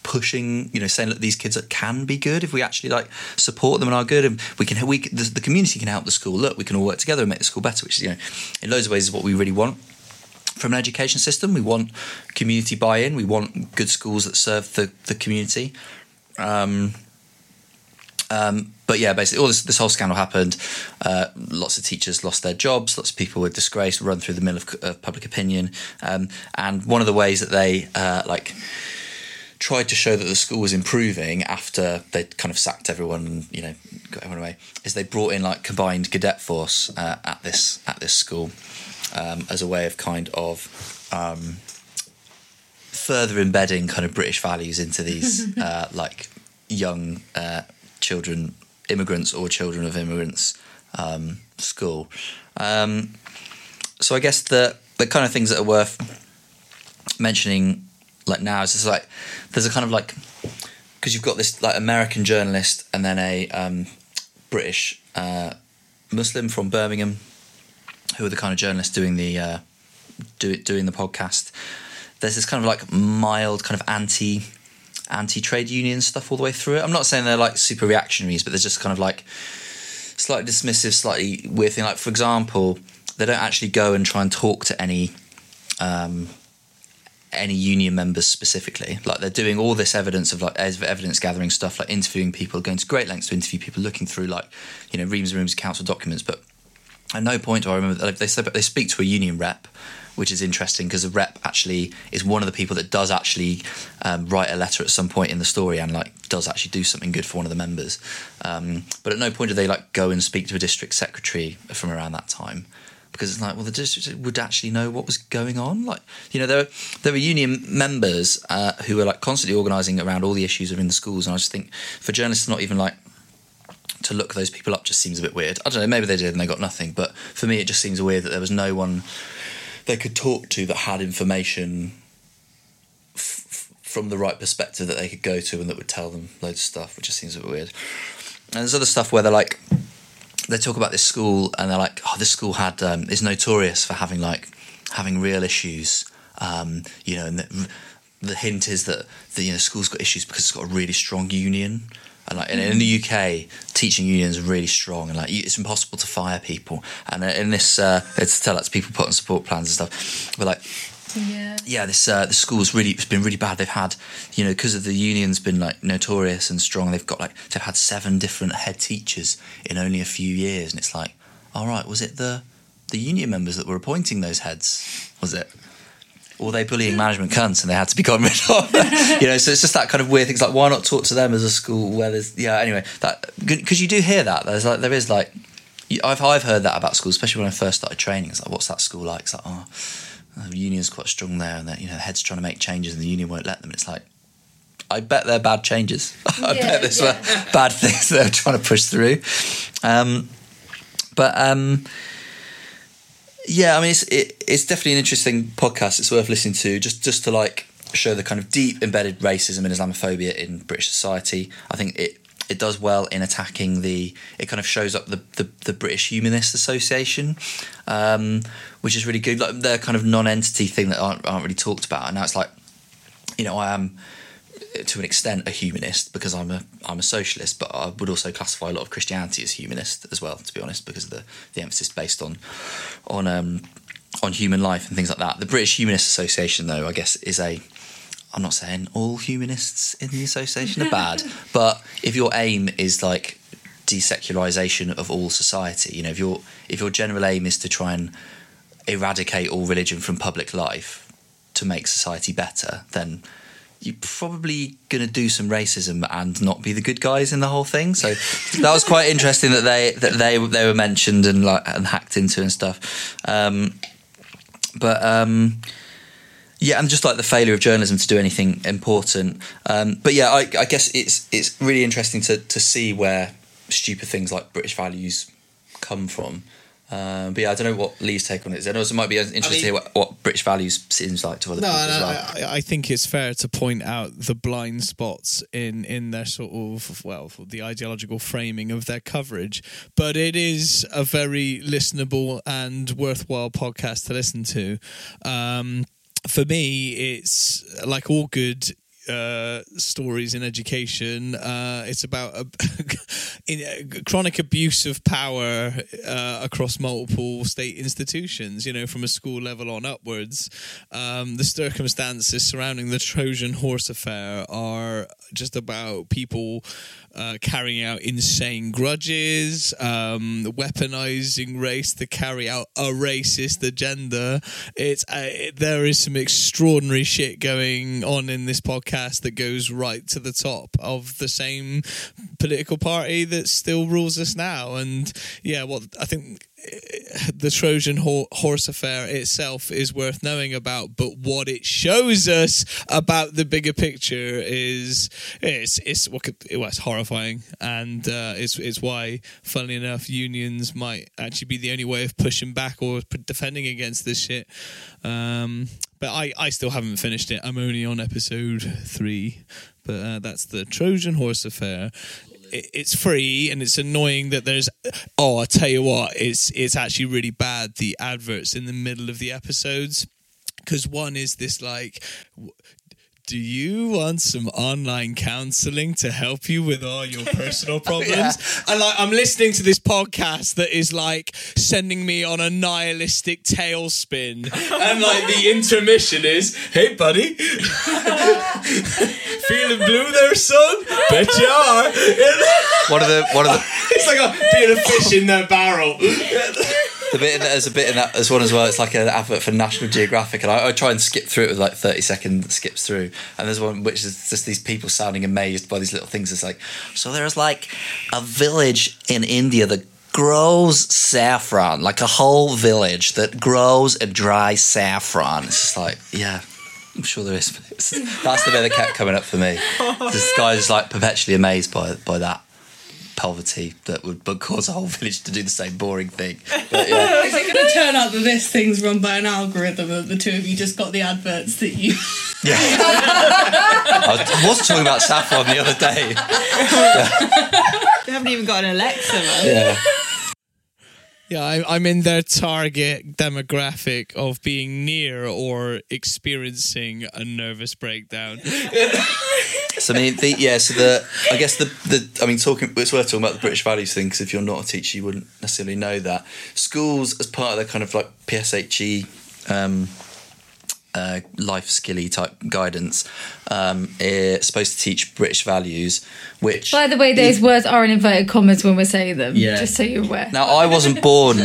pushing, you know, saying, look, these kids can be good if we actually, like, support them and are good, and the community can help the school. Look, we can all work together and make the school better, which is, you know, in loads of ways is what we really want from an education system. We want community buy-in. We want good schools that serve the community. But yeah, basically all this whole scandal happened. Lots of teachers lost their jobs. Lots of people were disgraced, run through the mill of public opinion. And one of the ways that they tried to show that the school was improving after they'd kind of sacked everyone and, you know, got everyone away, is they brought in, like, combined cadet force at this school as a way of kind of further embedding kind of British values into these like young children, immigrants or children of immigrants, school. So I guess the kind of things that are worth mentioning like now is just like there's a kind of like, because you've got this like American journalist and then a British Muslim from Birmingham, who are the kind of journalists doing the doing the podcast. There's this kind of like mild kind of anti trade union stuff all the way through it. I'm not saying they're like super reactionaries, but there's just kind of like slightly dismissive, slightly weird thing. Like, for example, they don't actually go and try and talk to any union members specifically. Like, they're doing all this evidence gathering stuff, like interviewing people, going to great lengths to interview people, looking through like, you know, reams and reams of council documents. But at no point do I remember, like, they said, but they speak to a union rep, which is interesting because a rep actually is one of the people that does actually write a letter at some point in the story and like does actually do something good for one of the members. But at no point do they like go and speak to a district secretary from around that time, because it's like, well, the district would actually know what was going on. Like, you know, there were union members who were like constantly organising around all the issues within the schools, and I just think for journalists to not even like to look those people up just seems a bit weird. I don't know, maybe they did and they got nothing, but for me it just seems weird that there was no one they could talk to that had information from the right perspective that they could go to and that would tell them loads of stuff, which just seems a bit weird. And there's other stuff where they're like, they talk about this school and they're like, oh, this school had is notorious for having real issues, you know, and the hint is that the, you know, school's got issues because it's got a really strong union. And like in the UK, teaching unions are really strong, and like it's impossible to fire people. And in this, it's to tell that to people put on support plans and stuff. But like, yeah, this the school's really, it's been really bad. They've had, you know, because of the union's been like notorious and strong. They've got like they've had 7 different head teachers in only a few years, and it's like, all right, was it the union members that were appointing those heads? Was it? Or they bullying management cunts and they had to be gotten rid of. You know, so it's just that kind of weird things. Like, why not talk to them as a school where there's... Yeah, anyway, that because you do hear that. There is I've heard that about schools, especially when I first started training. It's like, what's that school like? It's like, oh, the union's quite strong there, and you know, the head's trying to make changes and the union won't let them. It's like, I bet they're bad changes. I bet there's bad things they're trying to push through. Yeah, I mean, it's definitely an interesting podcast. It's worth listening to just to like show the kind of deep embedded racism and Islamophobia in British society. I think it does well in attacking it kind of shows up the British Humanist Association, which is really good. Like, their kind of non-entity thing that aren't really talked about. And now it's like, you know, I am to an extent a humanist because I'm a socialist, but I would also classify a lot of Christianity as humanist as well, to be honest, because of the emphasis based on human life and things like that. The British Humanist Association, though, I guess is I'm not saying all humanists in the association are bad, but if your aim is like desecularisation of all society, you know, if your general aim is to try and eradicate all religion from public life to make society better, then you're probably going to do some racism and not be the good guys in the whole thing. So that was quite interesting that they were mentioned and like and hacked into and stuff. Yeah, and just like the failure of journalism to do anything important. But yeah, I guess it's really interesting to see where stupid things like British values come from. But yeah, I don't know what Lee's take on it is. And also, might be interesting to hear what British values seems like to other people as well. I think it's fair to point out the blind spots in their sort of, well, the ideological framing of their coverage. But it is a very listenable and worthwhile podcast to listen to. For me, it's like all good stories in education. It's about chronic abuse of power across multiple state institutions, you know, from a school level on upwards. The circumstances surrounding the Trojan Horse Affair are just about people carrying out insane grudges, weaponizing race to carry out a racist agenda. There is some extraordinary shit going on in this podcast. podcast that goes right to the top of the same political party that still rules us now. And yeah, well, I think the Trojan Horse Affair itself is worth knowing about, but what it shows us about the bigger picture is it's horrifying, and it's why, funnily enough, unions might actually be the only way of pushing back or defending against this shit. But I still haven't finished it. I'm only on episode 3, but that's the Trojan Horse Affair. It's free, and it's annoying that there's... Oh, I tell you what, it's actually really bad, the adverts in the middle of the episodes, because one is this, like... Do you want some online counselling to help you with all your personal problems? Yeah. And I'm listening to this podcast that is like sending me on a nihilistic tailspin, and like the intermission is, "Hey, buddy, feeling blue there, son? Bet you are." What are the? It's like being a fish in their barrel. There's a bit in that as one as well. It's like an advert for National Geographic, and I try and skip through it with like 30-second skips through. And there's one which is just these people sounding amazed by these little things. It's like, so there's like a village in India that grows saffron, like a whole village that grows a dry saffron. It's just like, yeah, I'm sure there is. That's the bit that kept coming up for me. This guy's like perpetually amazed by that poverty that would cause a whole village to do the same boring thing. But, yeah. Is it going to turn out that this thing's run by an algorithm and the two of you just got the adverts that you... Yeah. I was talking about saffron the other day. Yeah. They haven't even got an Alexa, man. Yeah. Yeah, I'm in their target demographic of being near or experiencing a nervous breakdown. So I mean, it's worth talking about the British values thing, because if you're not a teacher, you wouldn't necessarily know that. Schools, as part of their kind of like PSHE life skilly type guidance, is supposed to teach British values, which... By the way, those words are in inverted commas when we're saying them, yeah. Just so you're aware. Now, I wasn't born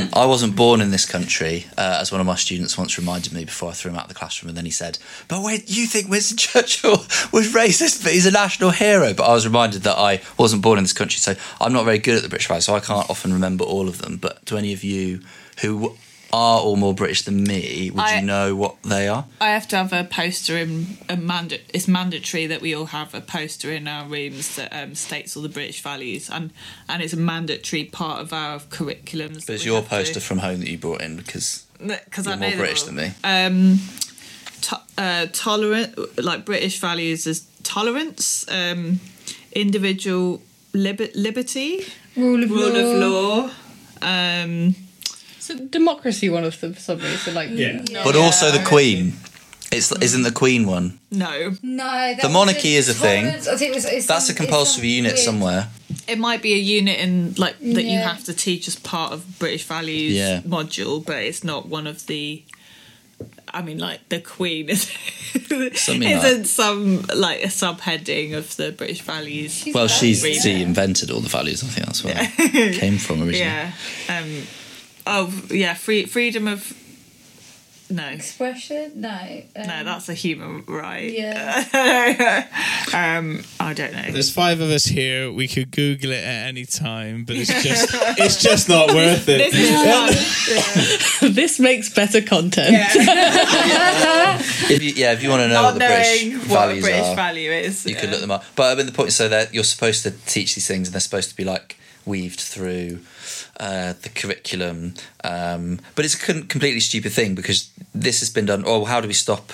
in this country, as one of my students once reminded me before I threw him out of the classroom, and then he said, "But wait, you think Winston Churchill was racist, but he's a national hero." But I was reminded that I wasn't born in this country, so I'm not very good at the British values, so I can't often remember all of them. But to any of you who... are all more British than me, would you know what they are? I have to have a poster in... it's mandatory that we all have a poster in our rooms that states all the British values, and it's a mandatory part of our curriculums. There's your poster from home that you brought in because you're more British than me. Tolerant, like British values is tolerance, individual liberty, rule of law. Democracy, one of them for some reason, like, yeah. Yeah. But also the Queen. Isn't the Queen one? No. The monarchy is a thing. That's a compulsory unit somewhere. It might be a unit in like that you have to teach as part of British values module, but it's not one of the... I mean, like, the Queen isn't some, like, a subheading of the British values. She invented all the values. I think that's where it came from originally. Yeah. Freedom of... No. Expression? No. No, that's a human right. Yeah. I don't know. There's 5 of us here. We could Google it at any time, but it's just not worth it. This, this makes better content. Yeah. If you want to know what the British values are, you could look them up. But I mean, the point is so that you're supposed to teach these things, and they're supposed to be like weaved through the curriculum, but it's a completely stupid thing, because this has been done. How do we stop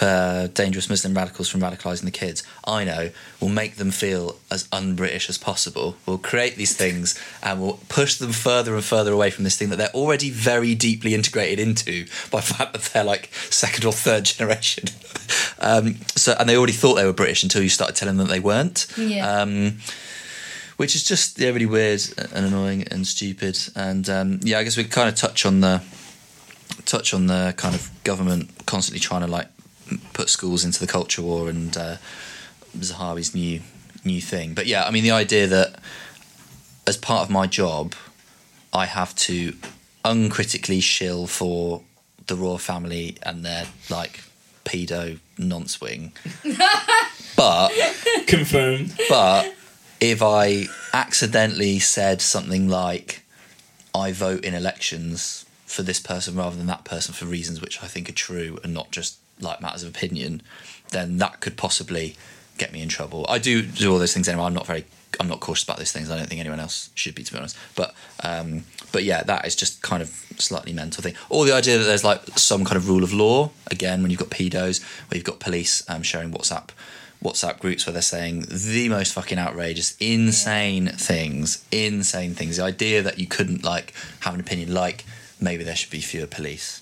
dangerous Muslim radicals from radicalising the kids? I know. We'll make them feel as un-British as possible. We'll create these things and we'll push them further and further away from this thing that they're already very deeply integrated into by the fact that they're like 2nd or 3rd generation. And they already thought they were British until you started telling them that they weren't. Yeah. Which is just really weird and annoying and stupid. And I guess we kind of touch on the kind of government constantly trying to like put schools into the culture war, and Zahabi's new thing. But yeah, I mean, the idea that as part of my job, I have to uncritically shill for the royal family and their like pedo non-swing. But... confirmed. But if I accidentally said something like, I vote in elections for this person rather than that person for reasons which I think are true and not just like matters of opinion, then that could possibly get me in trouble. I do all those things anyway. I'm not cautious about those things. I don't think anyone else should be, to be honest. But yeah, that is just kind of slightly mental thing. Or the idea that there's like some kind of rule of law, again, when you've got pedos, where you've got police sharing WhatsApp groups where they're saying the most fucking outrageous, insane things. The idea that you couldn't like have an opinion like maybe there should be fewer police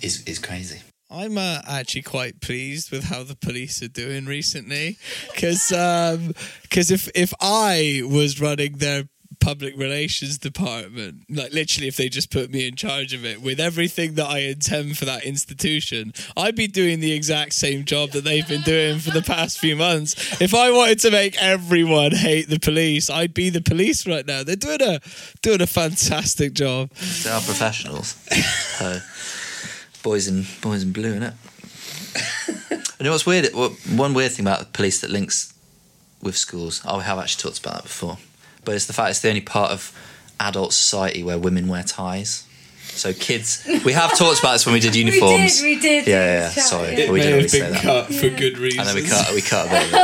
is crazy. I'm actually quite pleased with how the police are doing recently, because if I was running their public relations department, like literally if they just put me in charge of it with everything that I intend for that institution, I'd be doing the exact same job that they've been doing for the past few months. If I wanted to make everyone hate the police, I'd be the police right now. They're doing a fantastic job. They are professionals. So... Boys in blue, innit? You know what's weird? One weird thing about the police that links with schools, I have actually talked about that before, but it's the fact it's the only part of adult society where women wear ties. So kids, we have talked about this when we did uniforms. We did. Yeah. Sorry, it may have been cut for good reasons. And then we cut a bit of it.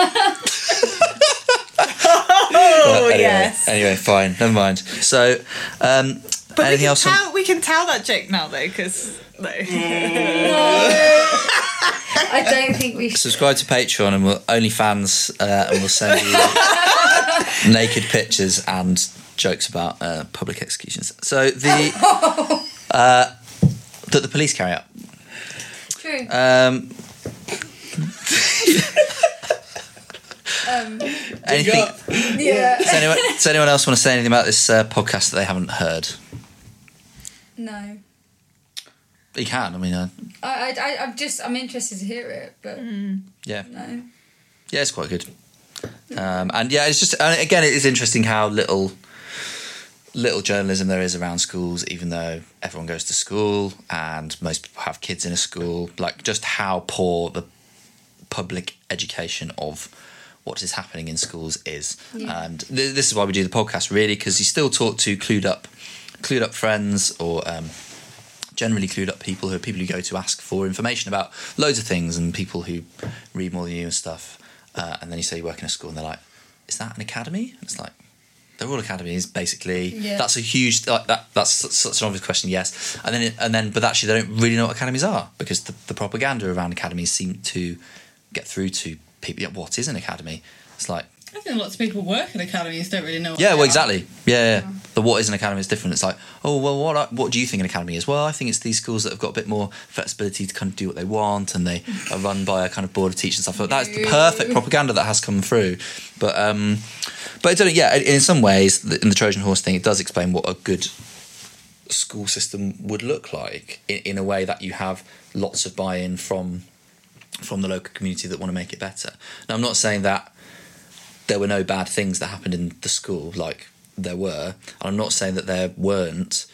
Oh, anyway, yes. Anyway, fine, never mind. So, but anything else? We can tell that joke now, though, because... No. I don't think we should. Subscribe to Patreon and we'll OnlyFans and we'll send you naked pictures and jokes about public executions. So that the police carry out. True. Anything? Yeah. Does anyone else want to say anything about this podcast that they haven't heard? No. You can. I mean, I'm interested to hear it, but yeah, no, yeah, it's quite good. And yeah, it's just again, it is interesting how little journalism there is around schools, even though everyone goes to school and most people have kids in a school. Like just how poor the public education of what is happening in schools is, yeah. And this is why we do the podcast, really, because you still talk to clued up friends or. Generally clued up people who are people you go to ask for information about loads of things and people who read more than you and stuff. And then you say you work in a school and they're like, is that an academy? And it's like, they're all academies, basically. Yeah. That's a huge... That's such an obvious question, yes. But actually they don't really know what academies are because the propaganda around academies seem to get through to people. Yeah, what is an academy? It's like... I think lots of people work in academies don't really know what they are. Exactly. Yeah. The what is an academy is different. It's like, oh, well, what do you think an academy is? Well, I think it's these schools that have got a bit more flexibility to kind of do what they want and they are run by a kind of board of teachers and stuff. Like that is the perfect propaganda that has come through. But in some ways, in the Trojan Horse thing, it does explain what a good school system would look like in a way that you have lots of buy-in from the local community that want to make it better. Now, I'm not saying that there were no bad things that happened in the school, like there were. And I'm not saying that there weren't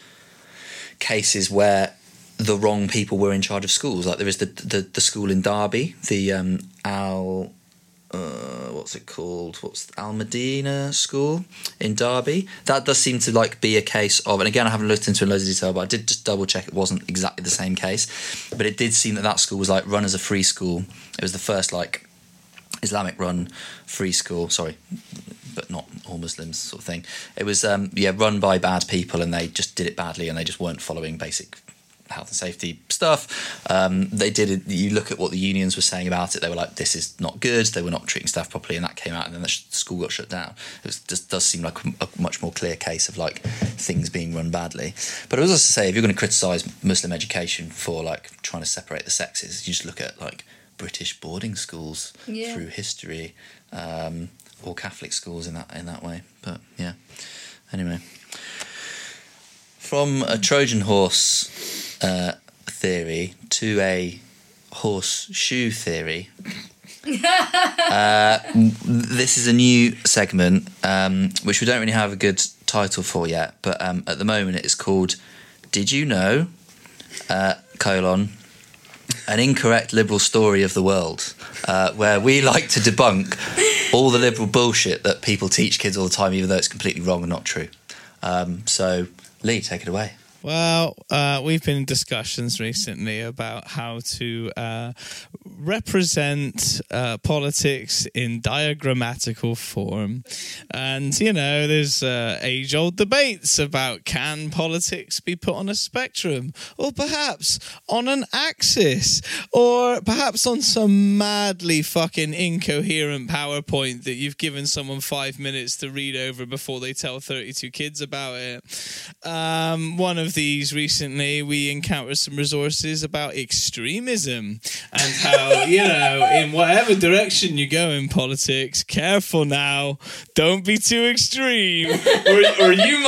cases where the wrong people were in charge of schools. Like there is the school in Derby, the Al Medina school in Derby. That does seem to like be a case of, and again, I haven't looked into it in loads of detail, but I did just double check it wasn't exactly the same case. But it did seem that school was like run as a free school. It was the first like Islamic-run free school, sorry, but not all Muslims sort of thing. It was, run by bad people and they just did it badly and they just weren't following basic health and safety stuff. They did it. You look at what the unions were saying about it. They were like, this is not good. They were not treating staff properly, and that came out and then the school got shut down. It just does seem like a much more clear case of, like, things being run badly. But I was also saying, if you're going to criticise Muslim education for, like, trying to separate the sexes, you just look at, like, British boarding schools through history, or Catholic schools in that way. But yeah, anyway, from a Trojan horse theory to a horseshoe theory, this is a new segment which we don't really have a good title for yet. But at the moment, it is called "Did You Know?" an incorrect liberal story of the world, where we like to debunk all the liberal bullshit that people teach kids all the time, even though it's completely wrong and not true. So, Lee, take it away. Well, we've been in discussions recently about how to represent politics in diagrammatical form. And, you know, there's age-old debates about can politics be put on a spectrum or perhaps on an axis or perhaps on some madly fucking incoherent PowerPoint that you've given someone 5 minutes to read over before they tell 32 kids about it. One of these recently we encountered some resources about extremism and how, you know, in whatever direction you go in politics, careful now, don't be too extreme or you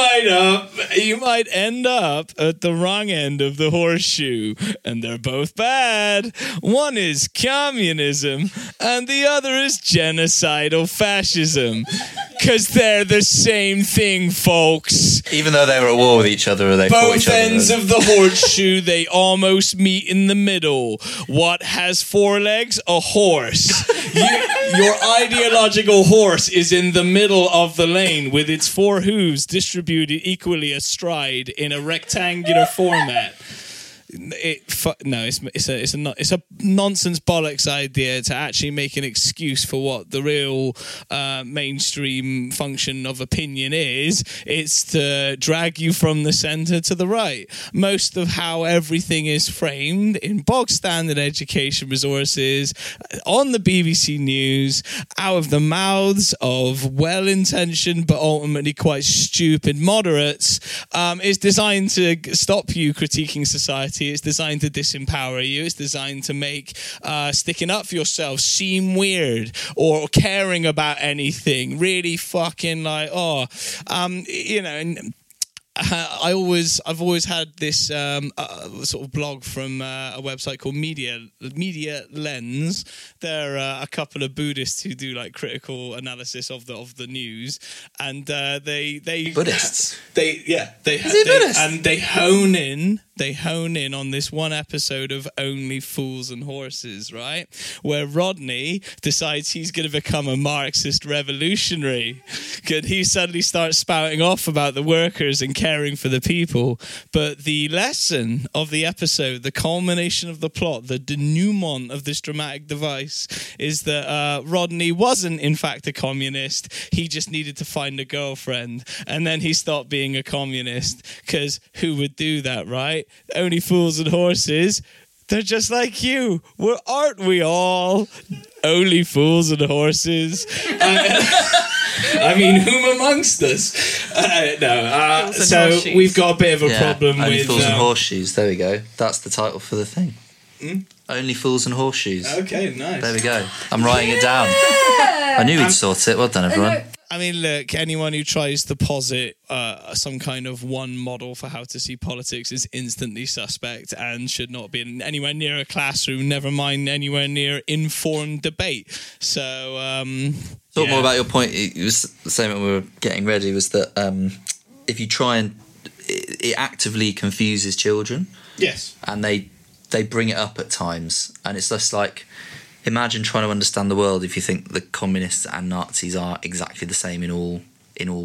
might end up at the wrong end of the horseshoe, and they're both bad. One is communism and the other is genocidal fascism, because they're the same thing, folks. Even though they were at war with each other, they fought each other. Both ends of the horseshoe, they almost meet in the middle. What has 4 legs? A horse. Your ideological horse is in the middle of the lane with its 4 hooves distributed equally astride in a rectangular format. It's a nonsense bollocks idea to actually make an excuse for what the real mainstream function of opinion is. It's to drag you from the centre to the right. Most of how everything is framed in bog standard education resources, on the BBC News, out of the mouths of well-intentioned but ultimately quite stupid moderates, is designed to stop you critiquing society. It's designed to disempower you. It's designed to make sticking up for yourself seem weird or caring about anything really fucking like, you know. And I've always had this sort of blog from a website called Media Lens. There are a couple of Buddhists who do like critical analysis of the news, and they Buddhists. They hone in. They hone in on this one episode of Only Fools and Horses, right? Where Rodney decides he's going to become a Marxist revolutionary. He suddenly starts spouting off about the workers and caring for the people. But the lesson of the episode, the culmination of the plot, the denouement of this dramatic device is that Rodney wasn't, in fact, a communist. He just needed to find a girlfriend. And then he stopped being a communist, because who would do that, right? Only Fools and Horses, they're just like you. Well, aren't we all only fools and horses? I mean, whom amongst us? So we've got a bit of a problem only with... Only Fools and Horseshoes, there we go. That's the title for the thing. Hmm? Only Fools and Horseshoes. Okay, nice. There we go. I'm writing it down. I knew we'd sort it. Well done, everyone. I mean, look, anyone who tries to posit some kind of one model for how to see politics is instantly suspect and should not be in anywhere near a classroom, never mind anywhere near informed debate. So, Talk more about your point. It was the same when we were getting ready, was that if you try and... It actively confuses children. Yes. And they bring it up at times. And it's just like... Imagine trying to understand the world if you think the communists and Nazis are exactly the same in all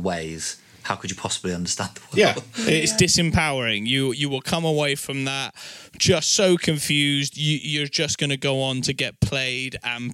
ways. How could you possibly understand the world? Yeah, it's disempowering. You will come away from that just so confused. You're just going to go on to get played and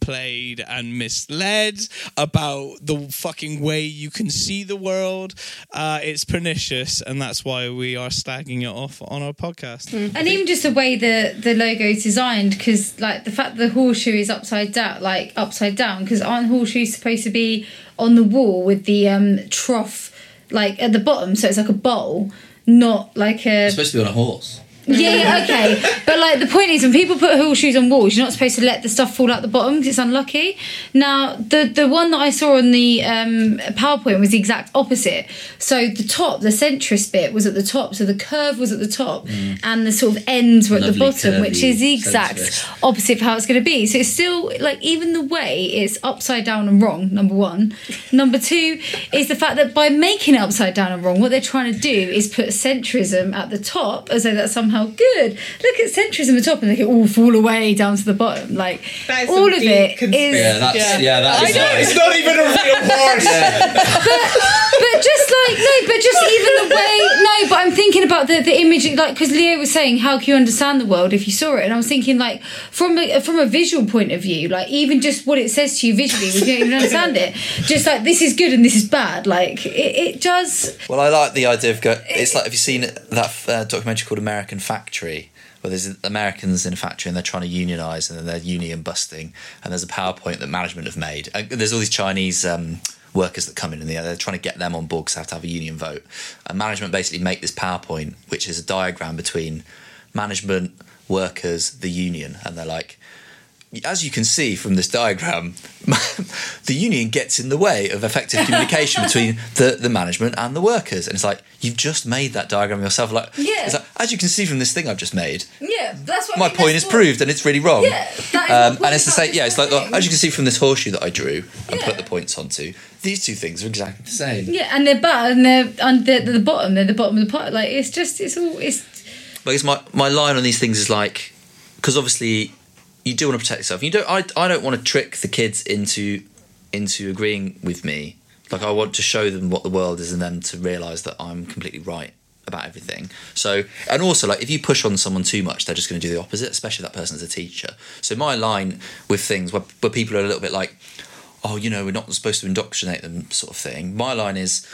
misled about the fucking way you can see the world. It's pernicious, and that's why we are slagging it off on our podcast. Mm. And even just the way the logo is designed, because like the fact the horseshoe is upside down, because aren't horseshoes supposed to be on the wall with the trough? Like at the bottom, so it's like a bowl, not like a... It's supposed to be on a horse. Yeah, okay. But like the point is, when people put horseshoes on walls, you're not supposed to let the stuff fall out the bottom because it's unlucky. Now, the one that I saw on the PowerPoint was the exact opposite. So the top, the centrist bit was at the top, so the curve was at the top, and the sort of ends were at the bottom, which is the exact opposite of how it's going to be. So it's still, like, even the way it's upside down and wrong, number one. Number two is the fact that by making it upside down and wrong, what they're trying to do is put centrism at the top, as though that's somehow how good. Look at centuries on the top and they all fall away down to the bottom. Like, all of it is... Yeah, it's not even a real horse. Yeah. But I'm thinking about the image, like, because Leo was saying, how can you understand the world if you saw it? And I was thinking, like, from a visual point of view, like, even just what it says to you visually, we don't even understand it. Just like, this is good and this is bad. Like, it does... Well, I like the idea of... it's like, have you seen that documentary called American Factory? Well, there's Americans in a factory and they're trying to unionise and then they're union busting, and there's a PowerPoint that management have made. And there's all these Chinese workers that come in and they're trying to get them on board because they have to have a union vote. And management basically make this PowerPoint, which is a diagram between management, workers, the union. And they're like, as you can see from this diagram, the union gets in the way of effective communication between the management and the workers. And it's like, you've just made that diagram yourself. Like, yeah. It's like, as you can see from this thing I've just made, yeah, that's what my point is proved, and it's really wrong. Yeah, and it's the same. Yeah, it's like, as you can see from this horseshoe that I drew and put the points onto, these two things are exactly the same. Yeah, and they're bad, and they're the bottom. They're the bottom of the pot. Like, it's just, it's all, it's... But it's my line on these things is like, because obviously... you do want to protect yourself. You don't. I don't want to trick the kids into agreeing with me. Like, I want to show them what the world is and them to realise that I'm completely right about everything. So, and also, like, if you push on someone too much, they're just going to do the opposite, especially if that person's a teacher. So my line with things where people are a little bit like, oh, you know, we're not supposed to indoctrinate them, sort of thing. My line is,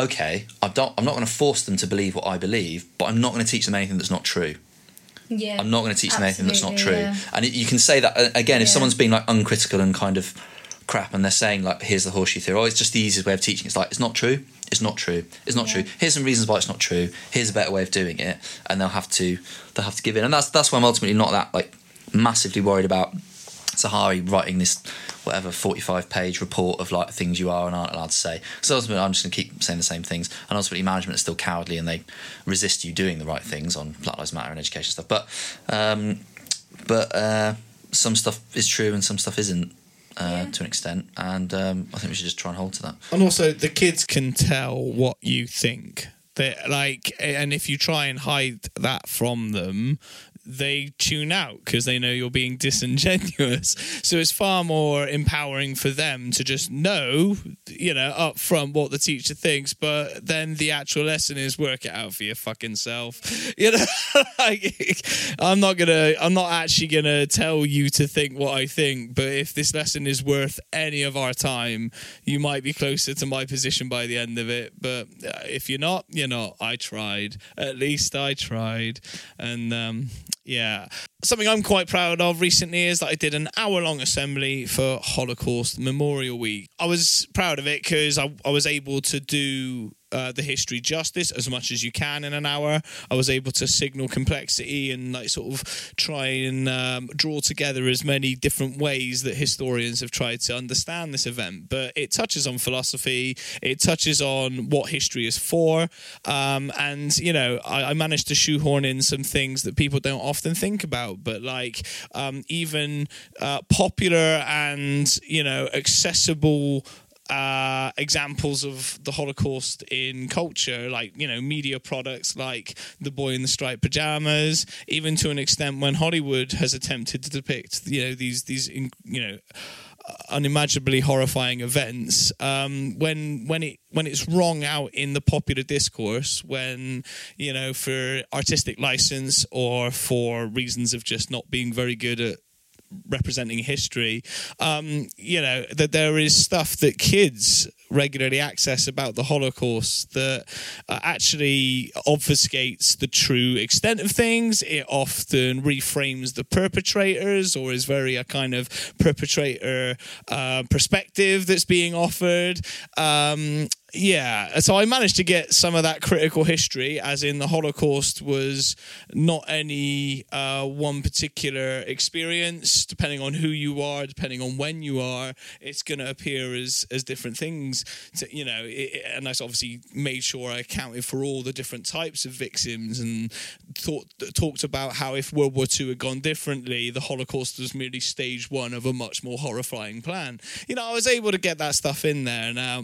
okay, I'm not going to force them to believe what I believe, but I'm not going to teach them anything that's not true. Yeah, I'm not going to teach them anything that's not true. Yeah. And you can say that, again, if someone's being, like, uncritical and kind of crap and they're saying, like, here's the horseshoe theory, oh, it's just the easiest way of teaching. It's like, it's not true, it's not true, it's not true. Here's some reasons why it's not true. Here's a better way of doing it. And they'll have to give in. And that's why I'm ultimately not that, like, massively worried about Sahari writing this, whatever, 45-page report of, like, things you are and aren't allowed to say. So ultimately, I'm just going to keep saying the same things. And ultimately, management is still cowardly and they resist you doing the right things on Black Lives Matter and education stuff. But some stuff is true and some stuff isn't to an extent. And I think we should just try and hold to that. And also, the kids can tell what you think. And if you try and hide that from them, they tune out because they know you're being disingenuous. So it's far more empowering for them to just know, you know, up front what the teacher thinks, but then the actual lesson is work it out for your fucking self. You know, like, I'm not actually gonna tell you to think what I think, but if this lesson is worth any of our time, you might be closer to my position by the end of it. But if you're not, you're not. I tried. At least I tried. And, yeah. Something I'm quite proud of recently is that I did an hour-long assembly for Holocaust Memorial Week. I was proud of it because I was able to do the history justice as much as you can in an hour. I was able to signal complexity and, like, sort of try and draw together as many different ways that historians have tried to understand this event. But it touches on philosophy, it touches on what history is for, and, you know, I managed to shoehorn in some things that people don't often think about, but, like, even popular and, you know, accessible examples of the Holocaust in culture, like, you know, media products like The Boy in the Striped Pajamas, even to an extent when Hollywood has attempted to depict, you know, these you know, unimaginably horrifying events, when it's wrung out in the popular discourse, when, you know, for artistic license or for reasons of just not being very good at representing history, you know, that there is stuff that kids regularly access about the Holocaust that actually obfuscates the true extent of things. It often reframes the perpetrators, or is very a kind of perpetrator perspective that's being offered. Yeah, so I managed to get some of that critical history, as in the Holocaust was not any one particular experience. Depending on who you are, depending on when you are, it's going to appear as different things. To, you know, and I obviously made sure I accounted for all the different types of victims and talked about how if World War II had gone differently, the Holocaust was merely stage one of a much more horrifying plan. You know, I was able to get that stuff in there. Now,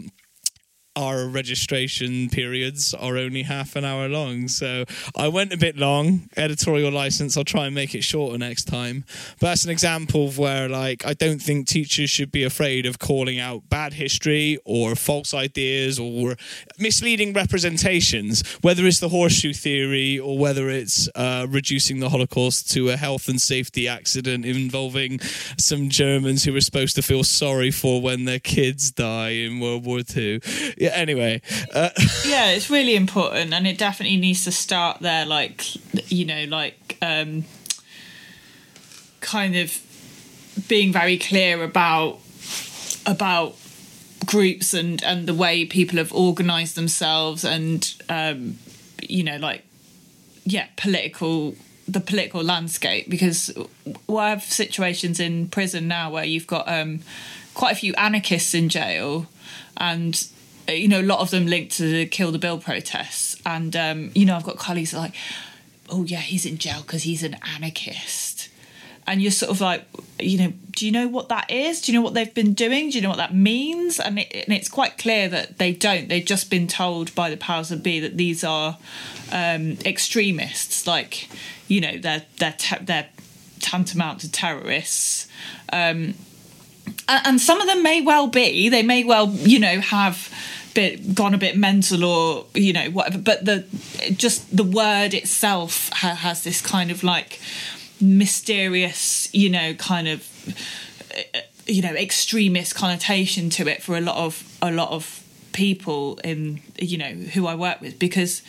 our registration periods are only half an hour long. So I went a bit long, editorial license. I'll try and make it shorter next time. But that's an example of where, like, I don't think teachers should be afraid of calling out bad history or false ideas or misleading representations, whether it's the horseshoe theory or whether it's reducing the Holocaust to a health and safety accident involving some Germans who were supposed to feel sorry for when their kids die in World War II. Yeah, anyway. Yeah, it's really important, and it definitely needs to start there, like, you know, like kind of being very clear about groups and the way people have organised themselves and, you know, like, yeah, the political landscape, because we have situations in prison now where you've got quite a few anarchists in jail, and you know, a lot of them linked to the Kill the Bill protests. And you know, I've got colleagues that are like, oh yeah, he's in jail because he's an anarchist. And you're sort of like, you know, do you know what that is? Do you know what they've been doing? Do you know what that means? And it's quite clear that they don't. They've just been told by the powers that be that these are extremists. Like, you know, they're tantamount to terrorists. And some of them may well be. They may well, you know, have gone a bit mental or, you know, whatever. But just the word itself has this kind of like mysterious, you know, kind of, you know, extremist connotation to it for a lot of people in, you know, who I work with, because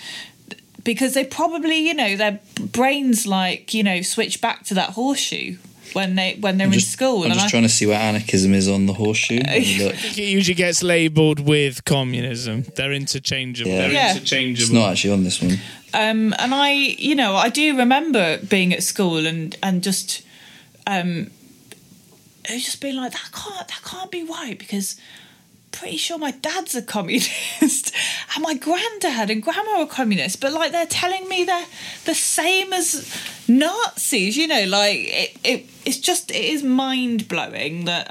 they probably, you know, their brains, like, you know, switch back to that horseshoe when they're in school. I'm just trying to see where anarchism is on the horseshoe. I think it usually gets labelled with communism. They're interchangeable. Yeah. It's not actually on this one. And I, you know, I do remember being at school and just, it was just being like, that can't be right, because pretty sure my dad's a communist and my granddad and grandma are communists, but like they're telling me they're the same as Nazis, you know, like it's mind blowing that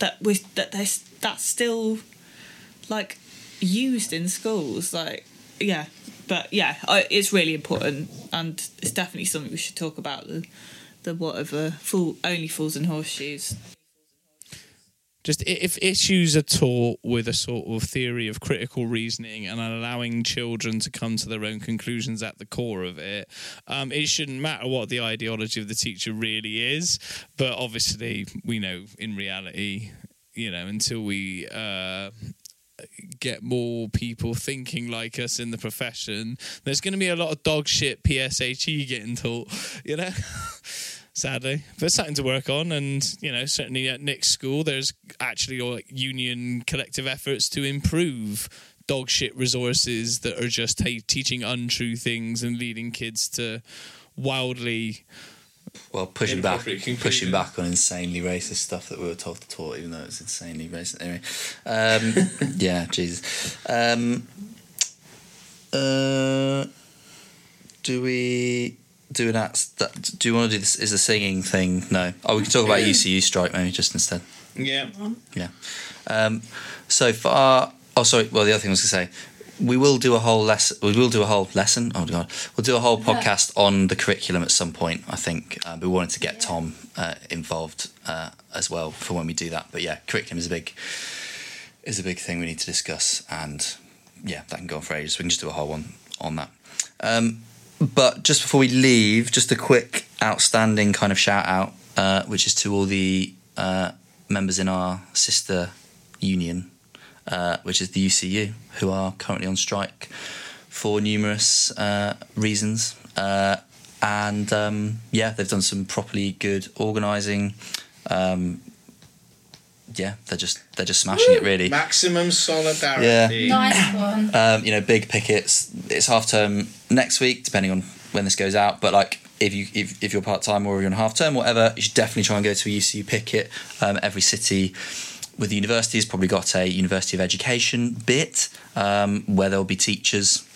that's still like used in schools, like, yeah. But yeah, it's really important, and it's definitely something we should talk about, the whatever Only Fools and Horseshoes. Just if issues are taught with a sort of theory of critical reasoning and allowing children to come to their own conclusions at the core of it, it shouldn't matter what the ideology of the teacher really is. But obviously, we know in reality, you know, until we get more people thinking like us in the profession, there's going to be a lot of dog shit PSHE getting taught, you know? Sadly, but it's something to work on. And, you know, certainly at Nick's school, there's actually like union collective efforts to improve dog shit resources that are just teaching untrue things and leading kids to wildly... Well, pushing back on insanely racist stuff that we were told to taught, even though it's insanely racist. Anyway, yeah, Jesus. Do we... do an act that, do you want to do this? Is the singing thing? No. Oh, we can talk about UCU strike maybe just instead. Yeah. Yeah. So far. Oh, sorry. Well, the other thing I was going to say, we will do a whole lesson. Oh God, we'll do a whole podcast on the curriculum at some point, I think. We wanted to get Tom involved as well for when we do that. But yeah, curriculum is a big thing we need to discuss, and yeah, that can go on for ages. We can just do a whole one on that. But just before we leave, just a quick outstanding kind of shout out, which is to all the members in our sister union, which is the UCU, who are currently on strike for numerous reasons. And they've done some properly good organising. Yeah, they're just smashing it, really. Maximum solidarity. Yeah. Nice one. You know, big pickets. It's half term next week, depending on when this goes out. But like, if you're part time or you're on half term, whatever, you should definitely try and go to a UCU picket. Every city with the university has probably got a University of Education bit, where there'll be teachers,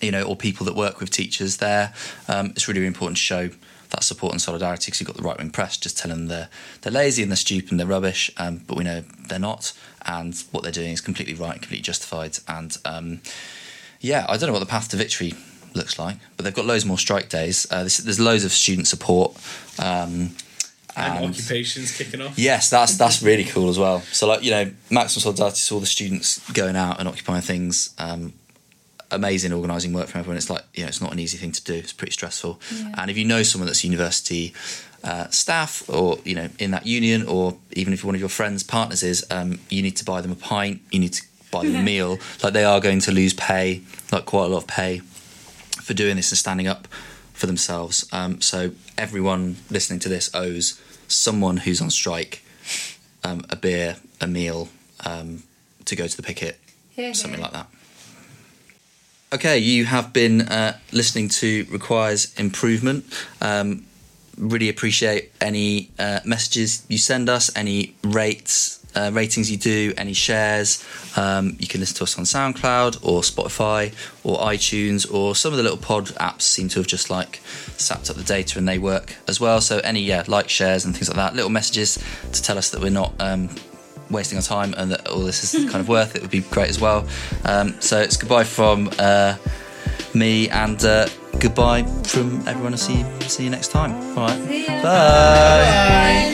you know, or people that work with teachers there. It's really, really important to show that support and solidarity, because you've got the right-wing press just telling them they're lazy and they're stupid and they're rubbish, but we know they're not, and what they're doing is completely right and completely justified. And I don't know what the path to victory looks like, but they've got loads more strike days. There's loads of student support. And occupations kicking off. Yes, that's really cool as well. So, maximum solidarity to all the students going out and occupying things. Amazing organising work from everyone. It's it's not an easy thing to do. It's pretty stressful. Yeah. And if you know someone that's university staff or, in that union, or even if one of your friends' partners is, you need to buy them a pint, you need to buy them a meal. They are going to lose pay, quite a lot of pay for doing this and standing up for themselves. So everyone listening to this owes someone who's on strike a beer, a meal, to go to the picket, something like that. Okay, you have been listening to Requires Improvement. Really appreciate any messages you send us, any ratings you do, any shares. You can listen to us on SoundCloud or Spotify or iTunes, or some of the little pod apps seem to have just sapped up the data and they work as well. So any shares and things like that, little messages to tell us that we're not wasting our time and that all this is kind of worth it would be great as well. So it's goodbye from me, and goodbye from everyone. I'll see you next time. All right, bye.